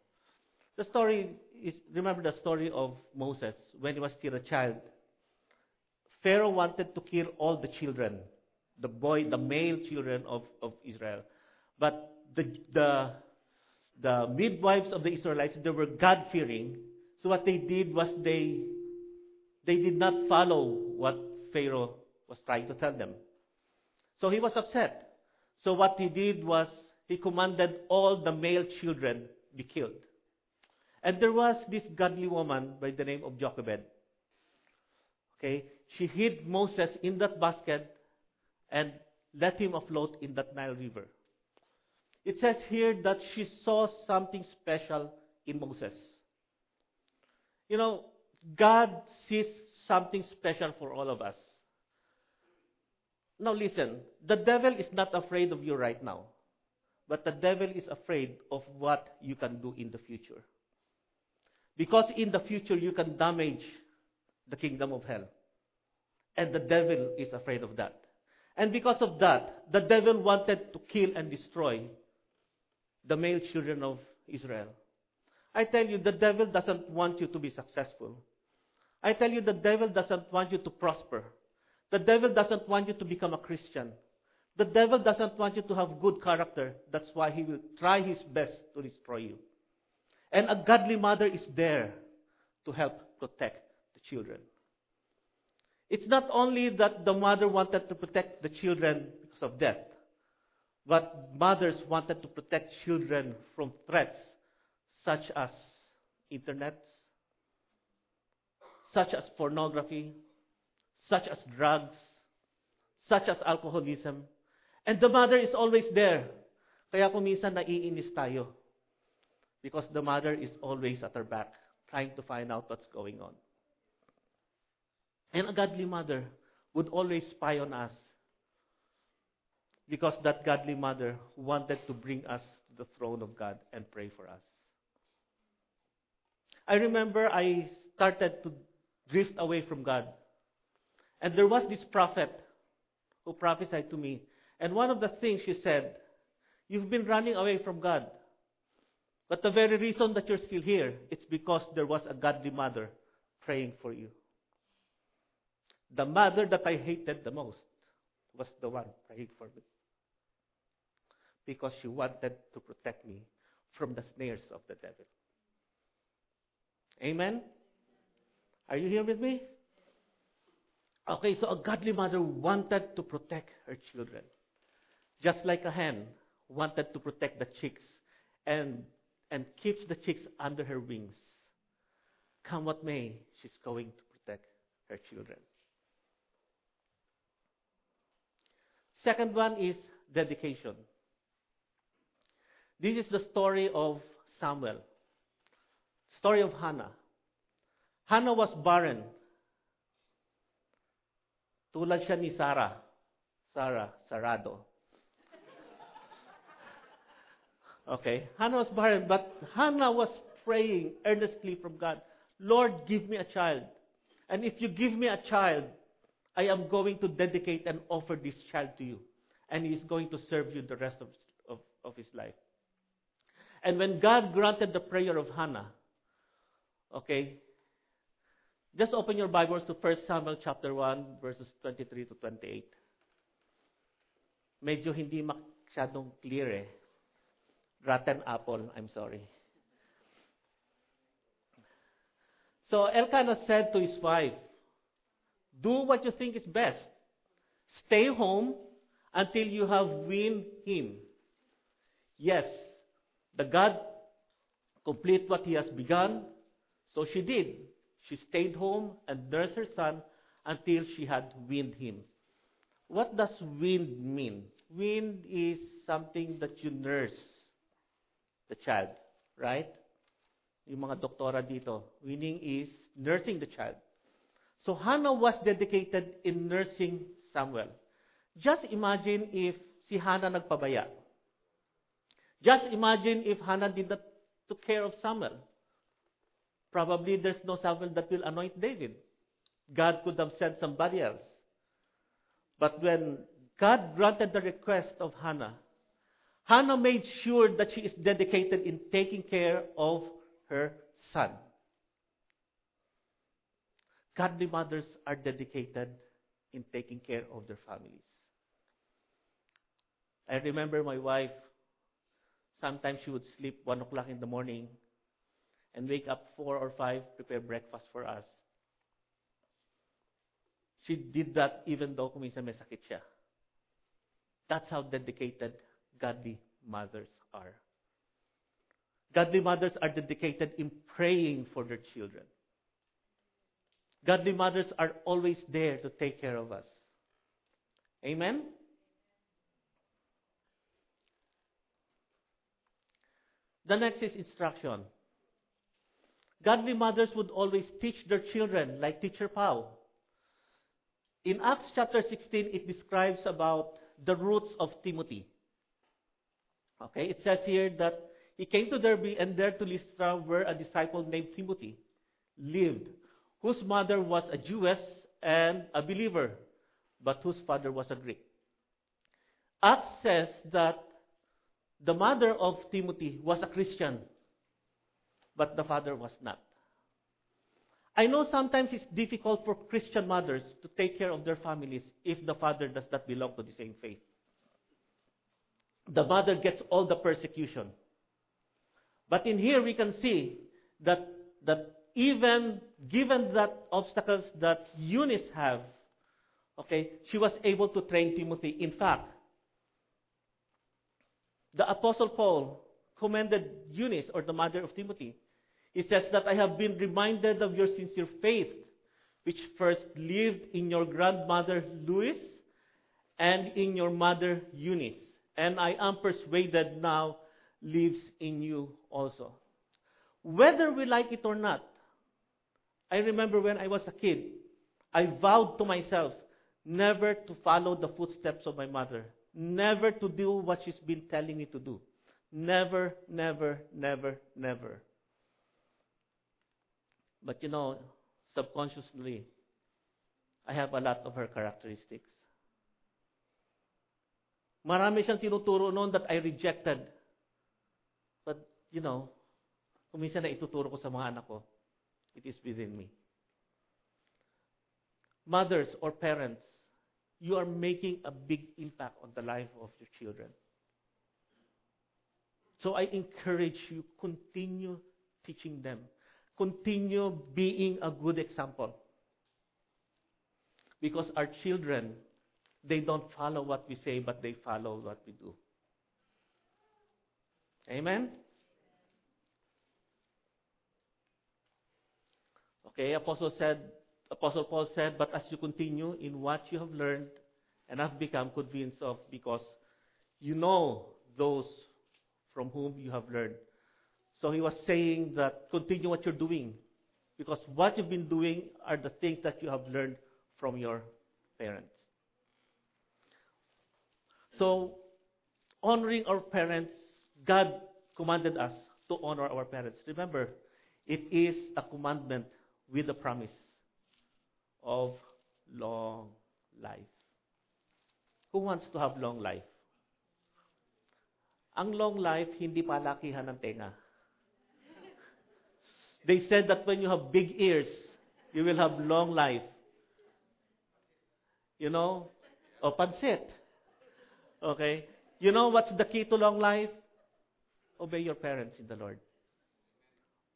The story is, remember the story of Moses when he was still a child. Pharaoh wanted to kill all the children, the boy, the male children of, of Israel. But the, the, the midwives of the Israelites, they were God-fearing. So what they did was they, they did not follow what Pharaoh was trying to tell them. So he was upset. So what he did was he commanded all the male children be killed. And there was this godly woman by the name of Jochebed. Okay, she hid Moses in that basket and let him afloat in that Nile River. It says here that she saw something special in Moses. You know, God sees something special for all of us. Now listen, the devil is not afraid of you right now, but the devil is afraid of what you can do in the future. Because in the future, you can damage the kingdom of hell. And the devil is afraid of that. And because of that, the devil wanted to kill and destroy the male children of Israel. I tell you, the devil doesn't want you to be successful. I tell you, the devil doesn't want you to prosper. The devil doesn't want you to become a Christian. The devil doesn't want you to have good character. That's why he will try his best to destroy you. And a godly mother is there to help protect the children. It's not only that the mother wanted to protect the children because of death, but mothers wanted to protect children from threats such as internet, such as pornography, such as drugs, such as alcoholism. And the mother is always there. Kaya kung minsan naiinis tayo. Because the mother is always at her back, trying to find out what's going on. And a godly mother would always spy on us, because that godly mother wanted to bring us to the throne of God and pray for us. I remember I started to drift away from God. And there was this prophet who prophesied to me. And one of the things she said, you've been running away from God. But the very reason that you're still here, it's because there was a godly mother praying for you. The mother that I hated the most was the one praying for me, because she wanted to protect me from the snares of the devil. Amen? Are you here with me? Okay, so a godly mother wanted to protect her children, just like a hen wanted to protect the chicks and, and keeps the chicks under her wings. Come what may, she's going to protect her children. Second one is dedication. This is the story of Samuel. Story of Hannah. Hannah was barren. Tulad siya ni Sarah. Sarah, Sarado. Okay. Hannah was barren, but Hannah was praying earnestly from God. Lord, give me a child. And if you give me a child, I am going to dedicate and offer this child to you. And he is going to serve you the rest of, of, of his life. And when God granted the prayer of Hannah, okay, just open your Bibles to First Samuel chapter one, verses twenty-three to twenty-eight. Medyo hindi masyadong clear eh. Rotten apple, I'm sorry. So Elkanah said to his wife, do what you think is best. Stay home until you have weaned him. Yes, the God complete what he has begun. So she did. She stayed home and nursed her son until she had weaned him. What does weaned mean? Weaned is something that you nurse the child, right? Yung mga doktora dito. Weaning is nursing the child. So Hannah was dedicated in nursing Samuel. Just imagine if si Hannah nagpabaya. Just imagine if Hannah did not took care of Samuel. Probably there's no Samuel that will anoint David. God could have sent somebody else. But when God granted the request of Hannah, Hannah made sure that she is dedicated in taking care of her son. Godly mothers are dedicated in taking care of their families. I remember my wife, sometimes she would sleep one o'clock in the morning and wake up four or five, prepare breakfast for us. She did that even though kumisa may sakit siya. That's how dedicated godly mothers are. Godly mothers are dedicated in praying for their children. Godly mothers are always there to take care of us. Amen? The next is instruction. Godly mothers would always teach their children, like Teacher Pau. In Acts chapter sixteen, it describes about the roots of Timothy. Okay, it says here that he came to Derbe, and there to Lystra, where a disciple named Timothy lived, whose mother was a Jewess and a believer, but whose father was a Greek. Acts says that the mother of Timothy was a Christian, but the father was not. I know sometimes it's difficult for Christian mothers to take care of their families if the father does not belong to the same faith. The mother gets all the persecution. But in here we can see that that even given that obstacles that Eunice have, okay, she was able to train Timothy. In fact, the Apostle Paul commended Eunice, or the mother of Timothy. He says that I have been reminded of your sincere faith, which first lived in your grandmother Lois and in your mother Eunice, and I am persuaded now lives in you also. Whether we like it or not, I remember when I was a kid, I vowed to myself never to follow the footsteps of my mother, never to do what she's been telling me to do. Never, never, never, never. But you know, subconsciously, I have a lot of her characteristics. Marami siyang tinuturo noon that I rejected. But, you know, kung minsan na ituturo ko sa mga anak ko, it is within me. Mothers or parents, you are making a big impact on the life of your children. So I encourage you, continue teaching them. Continue being a good example. Because our children, they don't follow what we say, but they follow what we do. Amen? Okay, Apostle said, Apostle Paul said, but as you continue in what you have learned and have become convinced of, because you know those from whom you have learned. So he was saying that continue what you're doing, because what you've been doing are the things that you have learned from your parents. So, honoring our parents, God commanded us to honor our parents. Remember, it is a commandment with a promise of long life. Who wants to have long life? Ang long life, hindi palakihan ng tenga. They said that when you have big ears, you will have long life. You know? O, pansit. Okay? You know what's the key to long life? Obey your parents in the Lord.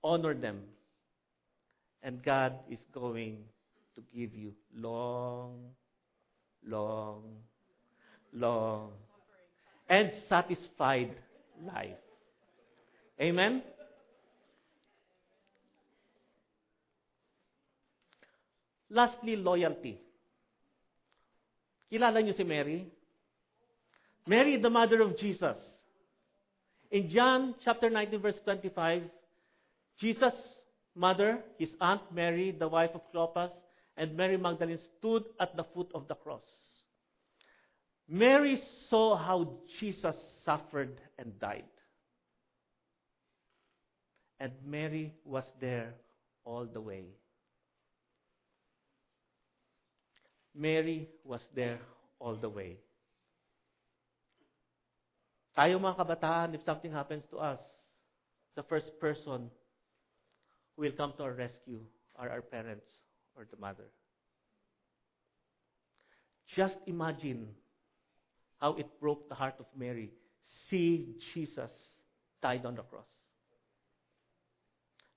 Honor them. And God is going to give you long, long, long, and satisfied life. Amen? Lastly, loyalty. Kilala niyo si Mary? Mary, the mother of Jesus. In John chapter nineteen, verse twenty-five, Jesus' mother, his aunt Mary, the wife of Clopas, and Mary Magdalene stood at the foot of the cross. Mary saw how Jesus suffered and died. And Mary was there all the way. Mary was there all the way. Tayo mga kabataan, if something happens to us, the first person who will come to our rescue are our parents or the mother. Just imagine how it broke the heart of Mary. See Jesus died on the cross.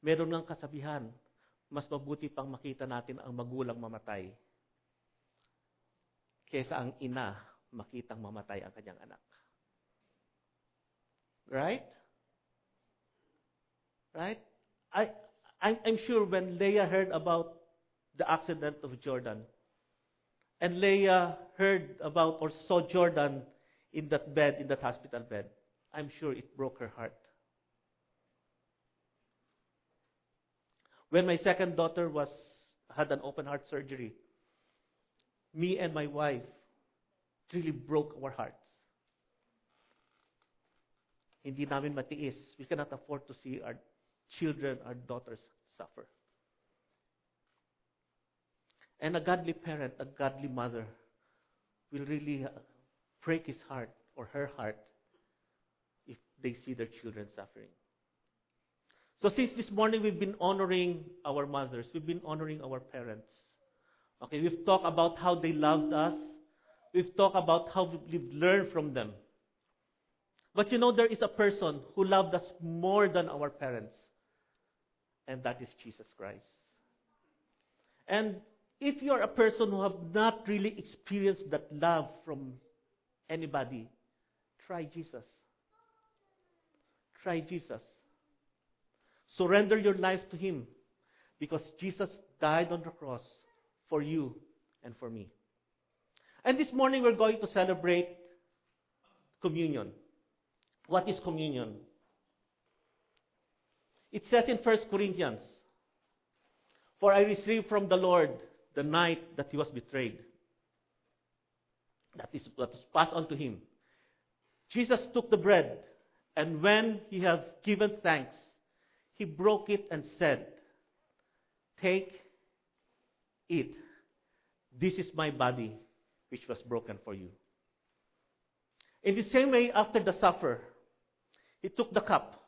Meron ng kasabihan, mas mabuti pang makita natin ang magulang mamatay kesa ang ina makitang mamatay ang kanyang anak. Right? Right? I, I'm, I'm sure when Leia heard about the accident of Jordan, and Leia heard about or saw Jordan in that bed, in that hospital bed, I'm sure it broke her heart. When my second daughter was had an open heart surgery, me and my wife really broke our hearts. Hindi namin matiis. We cannot afford to see our children, our daughters suffer. And a godly parent, a godly mother will really break his heart or her heart if they see their children suffering. So since this morning we've been honoring our mothers, we've been honoring our parents. Okay, we've talked about how they loved us. We've talked about how we've learned from them. But you know, there is a person who loved us more than our parents. And that is Jesus Christ. And if you're a person who have not really experienced that love from anybody, try Jesus. Try Jesus. Surrender your life to Him. Because Jesus died on the cross for you and for me. And this morning we're going to celebrate communion. What is communion? It says in First Corinthians, "For I received from the Lord the night that he was betrayed. That is what was passed on to him. Jesus took the bread, and when he had given thanks, he broke it and said, "Take, eat. This is my body, which was broken for you." In the same way, after the supper, he took the cup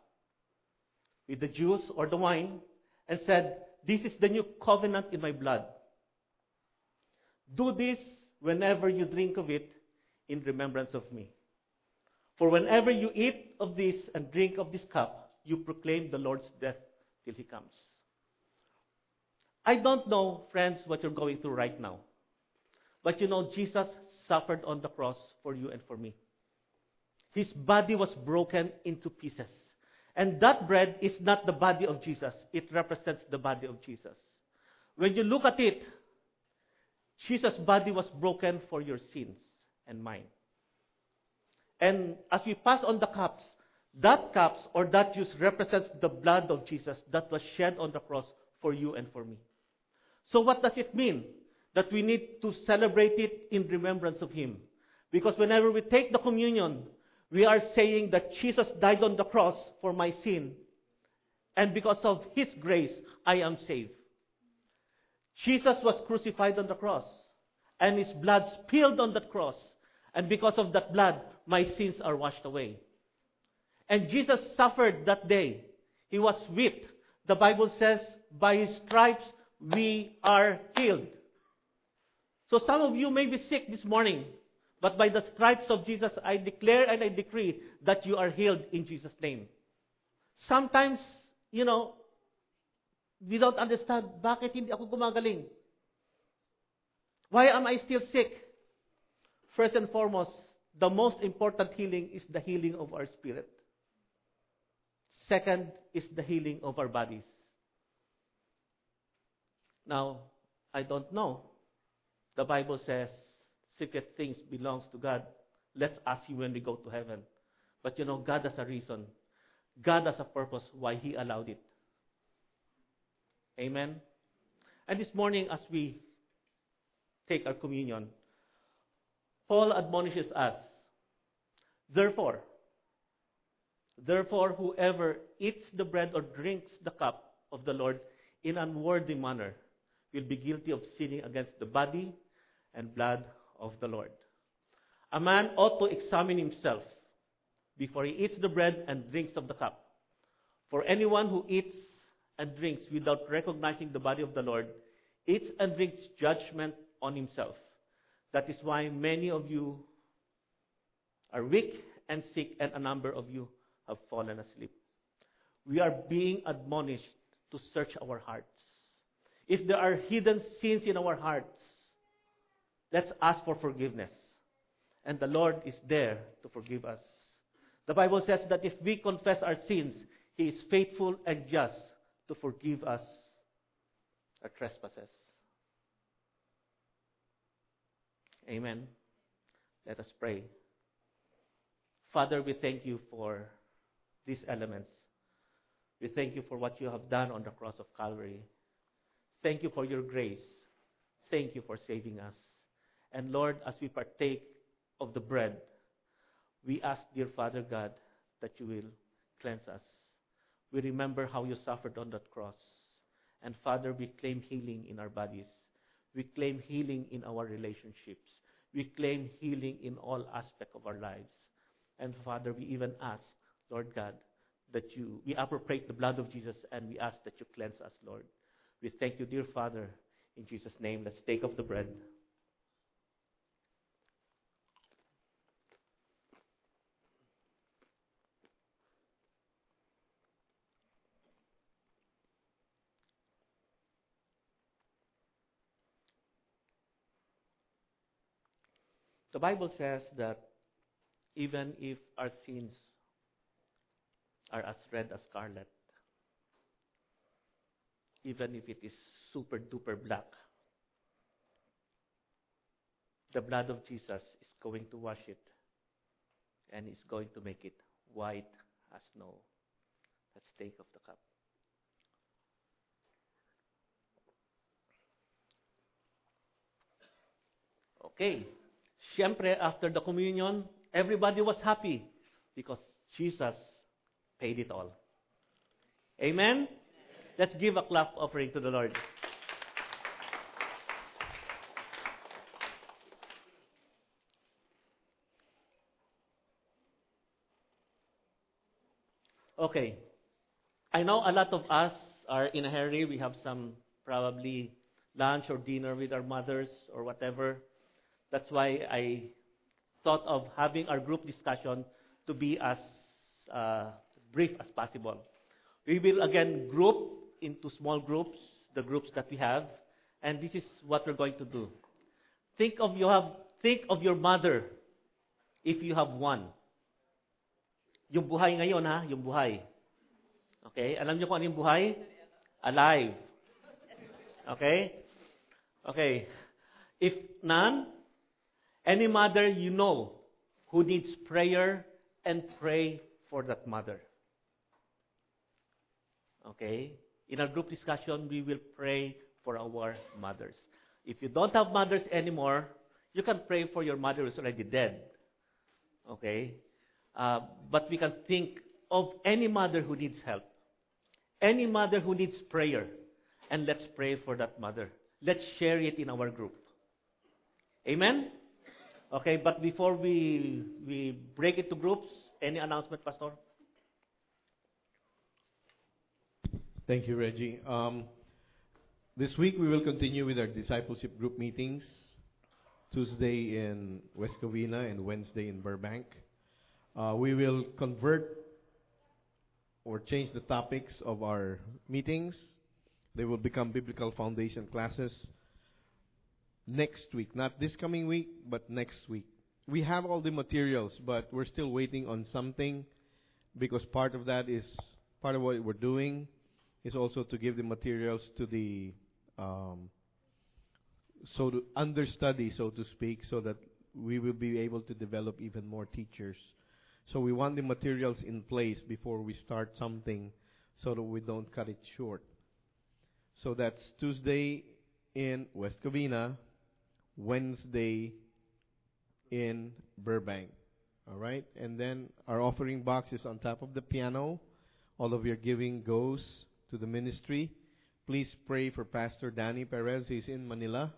with the juice or the wine and said, "This is the new covenant in my blood. Do this whenever you drink of it in remembrance of me. For whenever you eat of this and drink of this cup, you proclaim the Lord's death till he comes." I don't know, friends, what you're going through right now. But you know, Jesus suffered on the cross for you and for me. His body was broken into pieces. And that bread is not the body of Jesus. It represents the body of Jesus. When you look at it, Jesus' body was broken for your sins and mine. And as we pass on the cups, that cups or that juice represents the blood of Jesus that was shed on the cross for you and for me. So what does it mean? That we need to celebrate it in remembrance of him. Because whenever we take the communion, we are saying that Jesus died on the cross for my sin. And because of his grace, I am saved. Jesus was crucified on the cross. And his blood spilled on that cross. And because of that blood, my sins are washed away. And Jesus suffered that day. He was whipped. The Bible says, by his stripes we are healed. So some of you may be sick this morning, but by the stripes of Jesus, I declare and I decree that you are healed in Jesus' name. Sometimes, you know, we don't understand, bakit hindi ako gumagaling? Why am I still sick? First and foremost, the most important healing is the healing of our spirit. Second is the healing of our bodies. Now, I don't know. The Bible says, secret things belongs to God. Let's ask him when we go to heaven. But you know, God has a reason. God has a purpose why he allowed it. Amen? And this morning, as we take our communion, Paul admonishes us, Therefore, therefore, whoever eats the bread or drinks the cup of the Lord in an unworthy manner will be guilty of sinning against the body and blood of the Lord. A man ought to examine himself before he eats the bread and drinks of the cup. For anyone who eats and drinks without recognizing the body of the Lord eats and drinks judgment on himself. That is why many of you are weak and sick, and a number of you have fallen asleep. We are being admonished to search our hearts. If there are hidden sins in our hearts, let's ask for forgiveness. And the Lord is there to forgive us. The Bible says that if we confess our sins, he is faithful and just to forgive us our trespasses. Amen. Let us pray. Father, we thank you for these elements. We thank you for what you have done on the cross of Calvary. Thank you for your grace. Thank you for saving us. And Lord, as we partake of the bread, we ask, dear Father God, that you will cleanse us. We remember how you suffered on that cross. And Father, we claim healing in our bodies. We claim healing in our relationships. We claim healing in all aspects of our lives. And Father, we even ask, Lord God, that you, we appropriate the blood of Jesus, and we ask that you cleanse us, Lord. We thank you, dear Father. In Jesus' name, let's take of the bread. The Bible says that even if our sins are as red as scarlet, even if it is super duper black, the blood of Jesus is going to wash it and is going to make it white as snow. Let's take of the cup. Okay. Siyempre, after the communion, everybody was happy because Jesus paid it all. Amen? Amen. Let's give a clap offering to the Lord. Okay. I know a lot of us are in a hurry. We have some probably lunch or dinner with our mothers or whatever. That's why I thought of having our group discussion to be as uh, brief as possible. We will again group into small groups, the groups that we have, and this is what we're going to do. Think of you have think of your mother if you have one. Yung buhay ngayon ha, yung buhay. Okay? Alam niyo kung ano yung buhay? Alive. Okay? Okay. If none, any mother you know who needs prayer, and pray for that mother. Okay? In our group discussion, we will pray for our mothers. If you don't have mothers anymore, you can pray for your mother who is already dead. Okay? Uh, but we can think of any mother who needs help. Any mother who needs prayer. And let's pray for that mother. Let's share it in our group. Amen? Okay, but before we we break it to groups, any announcement, Pastor? Thank you, Reggie. Um, this week we will continue with our discipleship group meetings, Tuesday in West Covina and Wednesday in Burbank. Uh, we will convert or change the topics of our meetings. They will become biblical foundation classes. Next week, not this coming week, but next week. We have all the materials, but we're still waiting on something because part of that is, part of what we're doing is also to give the materials to the um, so to understudy, so to speak, so that we will be able to develop even more teachers. So we want the materials in place before we start something so that we don't cut it short. So that's Tuesday in West Covina, Wednesday in Burbank. All right? And then our offering box is on top of the piano. All of your giving goes to the ministry. Please pray for Pastor Danny Perez. He's in Manila.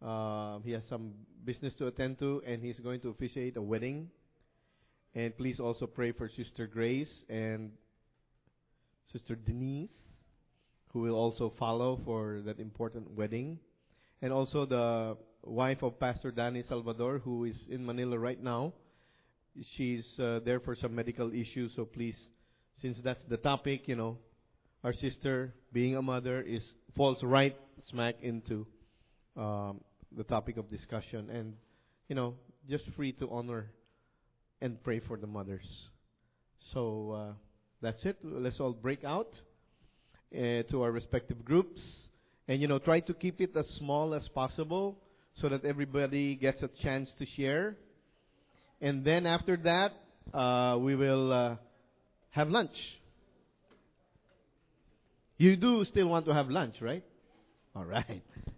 Uh, he has some business to attend to, and he's going to officiate a wedding. And please also pray for Sister Grace and Sister Denise, who will also follow for that important wedding. And also the wife of Pastor Danny Salvador, who is in Manila right now. She's uh, there for some medical issues, so please, since that's the topic, you know, our sister being a mother is falls right smack into um, the topic of discussion. And, you know, just free to honor and pray for the mothers. So uh, that's it. Let's all break out uh, to our respective groups. And, you know, try to keep it as small as possible so that everybody gets a chance to share. And then after that, uh, we will uh, have lunch. You do still want to have lunch, right? All right.